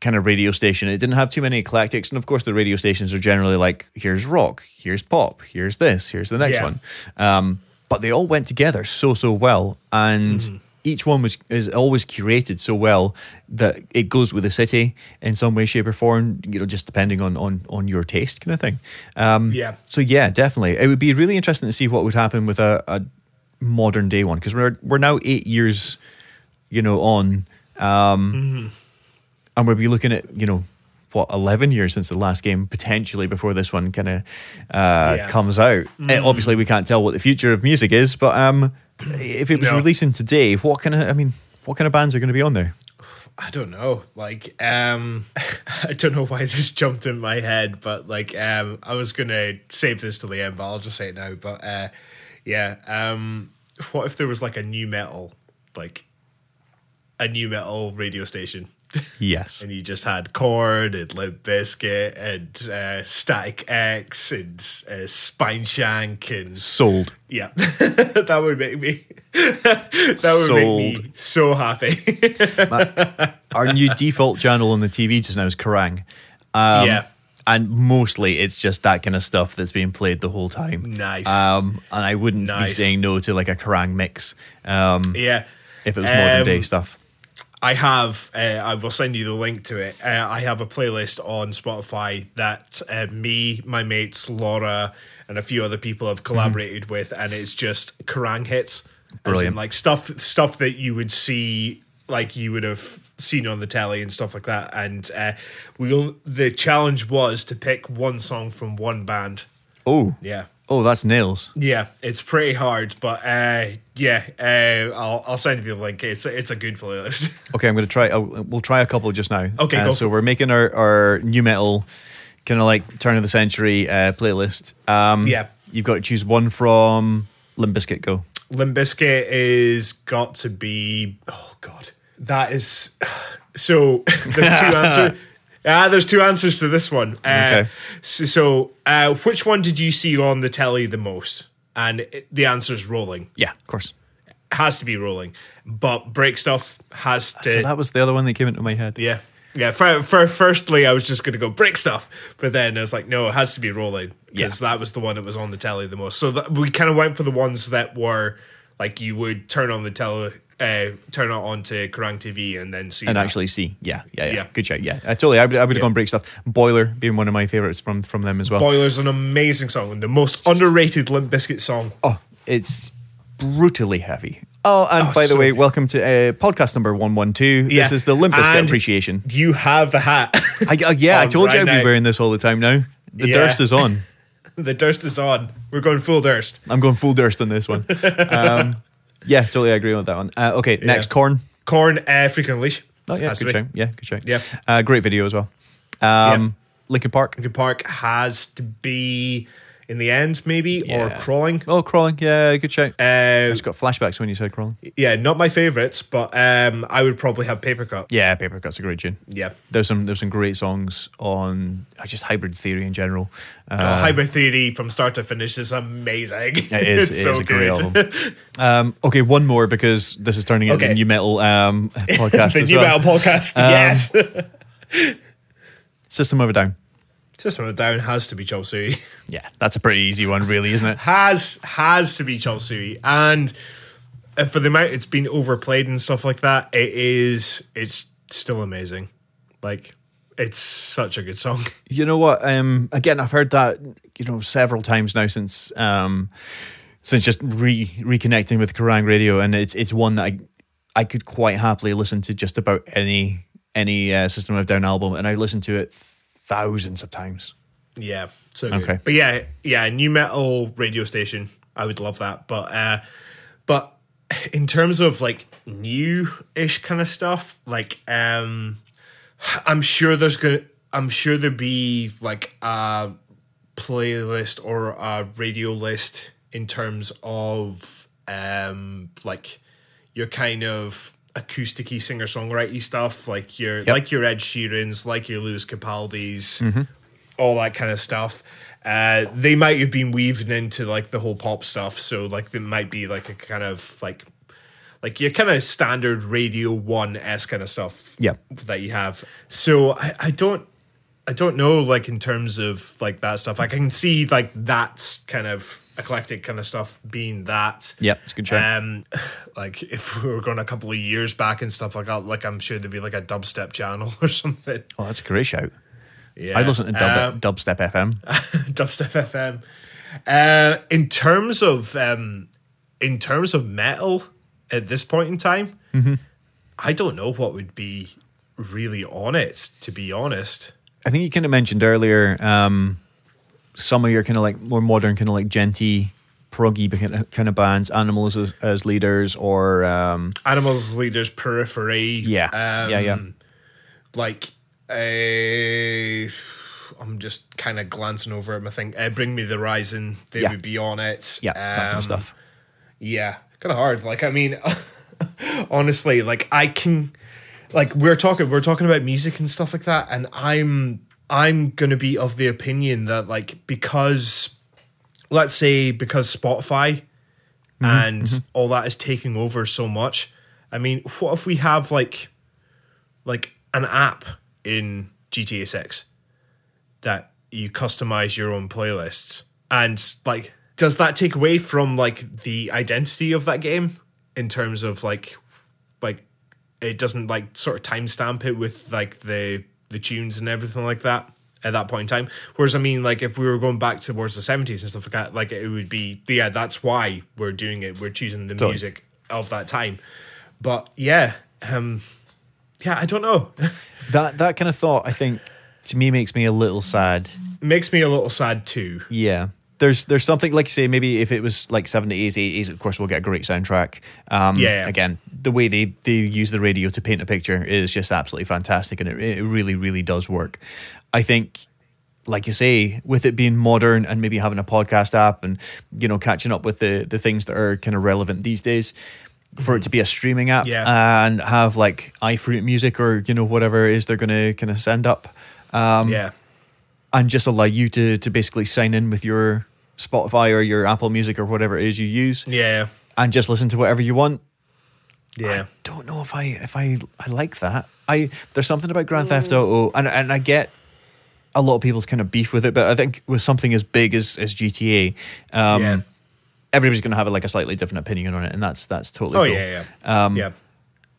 kind of radio station. It didn't have too many eclectics. And of course, the radio stations are generally like, here's rock, here's pop, here's this, here's the next one. But they all went together so well. And each one is always curated so well that it goes with the city in some way, shape or form, you know, just depending on your taste kind of thing. So yeah, definitely. It would be really interesting to see what would happen with a modern day one, because we're now 8 years, you know, on. And we'll be looking at, you know, what, 11 years since the last game, potentially, before this one kind of comes out. Obviously, we can't tell what the future of music is, but if it was releasing today, what kind of bands are going to be on there? I don't know. Like, I don't know why this jumped in my head, but like, I was going to save this till the end, but I'll just say it now. But what if there was like a new metal radio station? Yes. And you just had Korn and Limp Bizkit and Static X and Spineshank and... Sold. Yeah. That would make me... make me so happy. Our new default channel on the TV just now is Kerrang. Yeah. And mostly it's just that kind of stuff that's being played the whole time. Nice. And I wouldn't be saying no to like a Kerrang mix. If it was modern day stuff. I have, I will send you the link to it. I have a playlist on Spotify that me, my mates, Laura, and a few other people have collaborated with, and it's just Kerrang hits. Brilliant. As in, like, stuff that you would see, like you would have seen on the telly and stuff like that. And the challenge was to pick one song from one band. Oh. Yeah. Oh, that's nails. Yeah, it's pretty hard, but I'll send you the link. It's a good playlist. Okay, I'm going to try. We'll try a couple just now. Okay, cool. So we're making our new metal kind of like turn of the century playlist. You've got to choose one from Limp Bizkit. Go. Limp Bizkit is got to be. Oh God, that is. So there's two answers. There's two answers to this one. Okay. So, which one did you see on the telly the most? And the answer is Rolling. Yeah, of course. It has to be Rolling. But Break Stuff has to... So that was the other one that came into my head. Yeah. Yeah, firstly, I was just going to go Break Stuff. But then I was like, no, it has to be Rolling. Because that was the one that was on the telly the most. So we kind of went for the ones that were, like, you would turn on the telly... turn it on to Kerrang TV and then see actually see. Yeah. Good shout. Yeah, totally. I would have gone Break Stuff. Boiler being one of my favorites from them as well. Boiler's an amazing song and the most underrated Limp Bizkit song. Oh, it's brutally heavy. Oh, and by the way, welcome to podcast number 112. Yeah. This is the Limp Bizkit appreciation. You have the hat. I told you I'd be wearing this all the time now. The Durst is on. The Durst is on. We're going full Durst. I'm going full Durst on this one. Yeah, totally agree on that one. Okay, next, Korn. Korn, Freak and Leash. Oh, yeah, good shout. Yeah, good shout. Yeah. Great video as well. Linkin Park. Linkin Park has to be In the End, maybe, or Crawling. Oh, Crawling, yeah, good shout. I just got flashbacks when you said Crawling. Yeah, not my favourites, but I would probably have Paper Cut. Yeah, Paper Cut's a great tune. Yeah. There's some great songs on just Hybrid Theory in general. Hybrid Theory from start to finish is amazing. It is. It is a great album. Okay, one more, because this is turning into the new metal podcast. The new metal podcast, yes. System of a Down. System of a Down has to be Chop Suey. Yeah, that's a pretty easy one, really, isn't it? Has to be Chop Suey, and for the amount it's been overplayed and stuff like that, it's still amazing. Like, it's such a good song. You know what? Again, I've heard that, you know, several times now since just reconnecting with Kerrang Radio, and it's one that I could quite happily listen to just about any System of a Down album, and I listen to it thousands of times. Yeah, so okay. Good. But yeah, new metal radio station. I would love that. But in terms of like new-ish kind of stuff, like I'm sure there'd be like a playlist or a radio list in terms of like your kind of acoustic-y singer-songwriter-y stuff, like your Ed Sheeran's, like your Lewis Capaldi's, all that kind of stuff. They might have been weaving into like the whole pop stuff, so like there might be like a kind of like your kind of standard Radio 1-esque kind of stuff, yeah, that you have. So I don't know, like in terms of like that stuff. I can see like that kind of eclectic kind of stuff being that. Yeah, it's a good show. Like if we were going a couple of years back and stuff like that, like I'm sure there'd be like a dubstep channel or something. Oh, that's a great shout. Yeah, I'd listen to Dubstep FM. Dubstep FM. In terms of metal at this point in time, mm-hmm. I don't know what would be really on it, to be honest. I think you kind of mentioned earlier some of your kind of like more modern kind of like genty, proggy kind of bands, Animals as Leaders or... Animals as Leaders, Periphery. Yeah, yeah. Like, I'm just kind of glancing over at my thing. Bring Me the Horizon, they would be on it. Yeah, that kind of stuff. Yeah, kind of hard. Like, I mean, honestly, like I can... Like we're talking about music and stuff like that, and I'm gonna be of the opinion that like because Spotify and all that is taking over so much. I mean, what if we have like an app in GTA 6 that you customize your own playlists, and like does that take away from like the identity of that game in terms of like it doesn't like sort of timestamp it with like the tunes and everything like that at that point in time? Whereas I mean, like if we were going back towards the 70s and stuff like that, like it would be, yeah, that's why we're doing it. We're choosing the music of that time. But yeah, I don't know. that kind of thought, I think, to me makes me a little sad. Makes me a little sad too. Yeah. There's something, like you say, maybe if it was like 70s, 80s, of course we'll get a great soundtrack. Again, the way they use the radio to paint a picture is just absolutely fantastic, and it really, really does work. I think, like you say, with it being modern and maybe having a podcast app and, you know, catching up with the things that are kind of relevant these days, for it to be a streaming app and have like iFruit Music or, you know, whatever it is they're going to kind of send up. And just allow you to basically sign in with your Spotify or your Apple Music or whatever it is you use. Yeah. And just listen to whatever you want. Yeah. I don't know if I like that. There's something about Grand Theft Auto, and I get a lot of people's kind of beef with it, but I think with something as big as GTA, everybody's going to have like a slightly different opinion on it, and that's totally cool.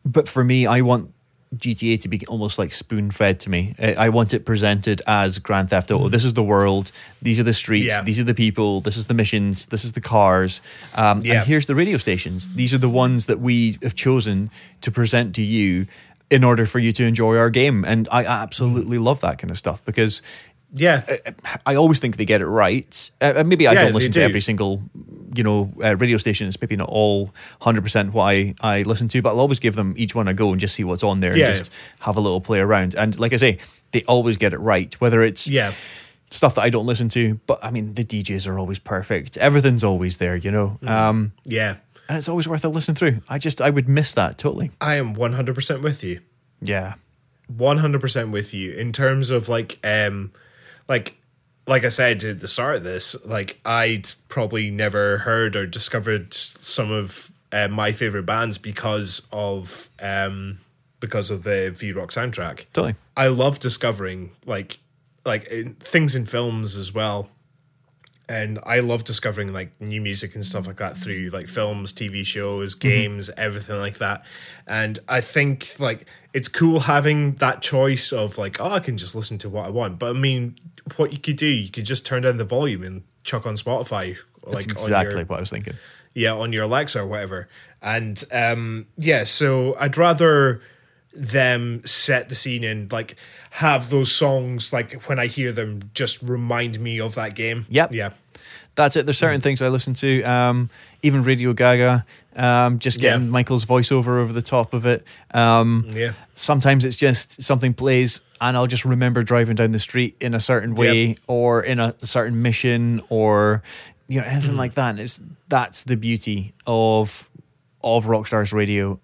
But for me, I want GTA to be almost like spoon-fed to me. I want it presented as Grand Theft Auto. This is the world. These are the streets. Yeah. These are the people. This is the missions. This is the cars. And here's the radio stations. These are the ones that we have chosen to present to you in order for you to enjoy our game. And I absolutely love that kind of stuff because... Yeah, I always think they get it right. Maybe I don't listen to every single, you know, radio station. It's maybe not all 100% what I listen to, but I'll always give them each one a go and just see what's on there and just have a little play around. And like I say, they always get it right, whether it's stuff that I don't listen to. But I mean, the DJs are always perfect. Everything's always there, you know. And it's always worth a listen through. I would miss that totally. I am 100% with you. Yeah, 100% with you in terms of like. Like I said at the start of this, like I'd probably never heard or discovered some of my favorite bands because of the V-Rock soundtrack. Totally, I love discovering like things in films as well, and I love discovering like new music and stuff like that through like films, TV shows, games, everything like that. And I think like it's cool having that choice of like, oh, I can just listen to what I want. But I mean, what you could do, you could just turn down the volume and chuck on Spotify. Like, that's exactly what I was thinking. Yeah, on your Alexa or whatever. And so I'd rather them set the scene and like have those songs, like when I hear them, just remind me of that game. Yeah, that's it. There's certain things I listen to, even Radio Gaga, just getting Michael's voiceover over the top of it. Sometimes it's just something plays and I'll just remember driving down the street in a certain way or in a certain mission or, you know, anything like that. And that's the beauty of Rockstar's radio.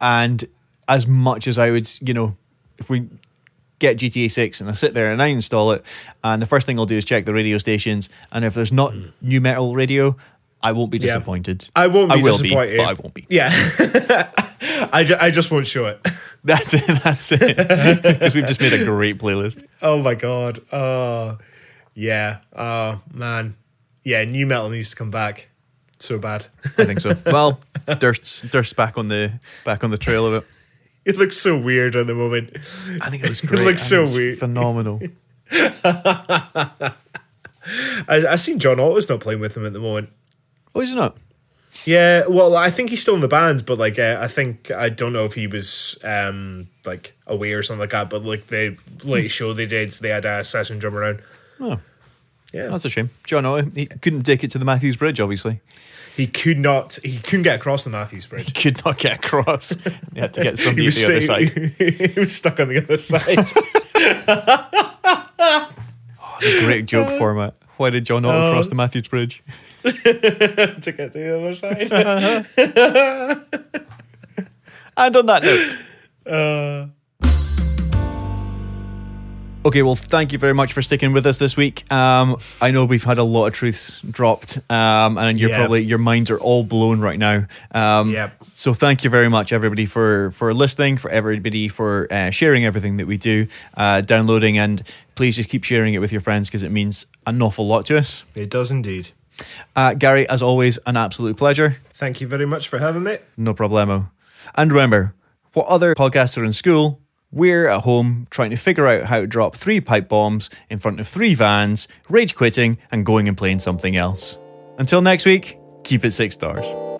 And as much as I would, you know, if we get GTA 6, and I sit there and I install it, and the first thing I'll do is check the radio stations, and if there's not new metal radio, I won't be disappointed. Yeah. I won't be disappointed. But I won't be. Yeah. I just won't show it. That's it. That's it. Because we've just made a great playlist. Oh, my God. Oh, yeah. Oh, man. Yeah, new metal needs to come back. So bad. I think so. Well, Durst's back on the trail of it. It looks so weird at the moment. I think it looks great. It looks so weird. Phenomenal. I've seen John Otto's not playing with him at the moment. Oh, is he not? Yeah, well, I think he's still in the band, but like, I don't know if he was like away or something like that. But like the late show they did, they had a session drum around. Oh, yeah, that's a shame. John Otto, he couldn't take it to the Matthews Bridge, obviously. He couldn't get across the Matthews Bridge. He could not get across. He had to get somebody at the other side. He was stuck on the other side. Oh, the great joke format. Why did John Otto cross the Matthews Bridge? To get to the other side. And on that note, okay, well, thank you very much for sticking with us this week. I know we've had a lot of truths dropped, and you're probably, your minds are all blown right now. So thank you very much, everybody, for listening, for everybody for sharing everything that we do, downloading, and please just keep sharing it with your friends because it means an awful lot to us. It does indeed. Gary, as always, an absolute pleasure. Thank you very much for having me. No problemo. And remember, what other podcasts are in school, we're at home trying to figure out how to drop 3 pipe bombs in front of 3 vans, rage quitting, and going and playing something else. Until next week, keep it 6 stars.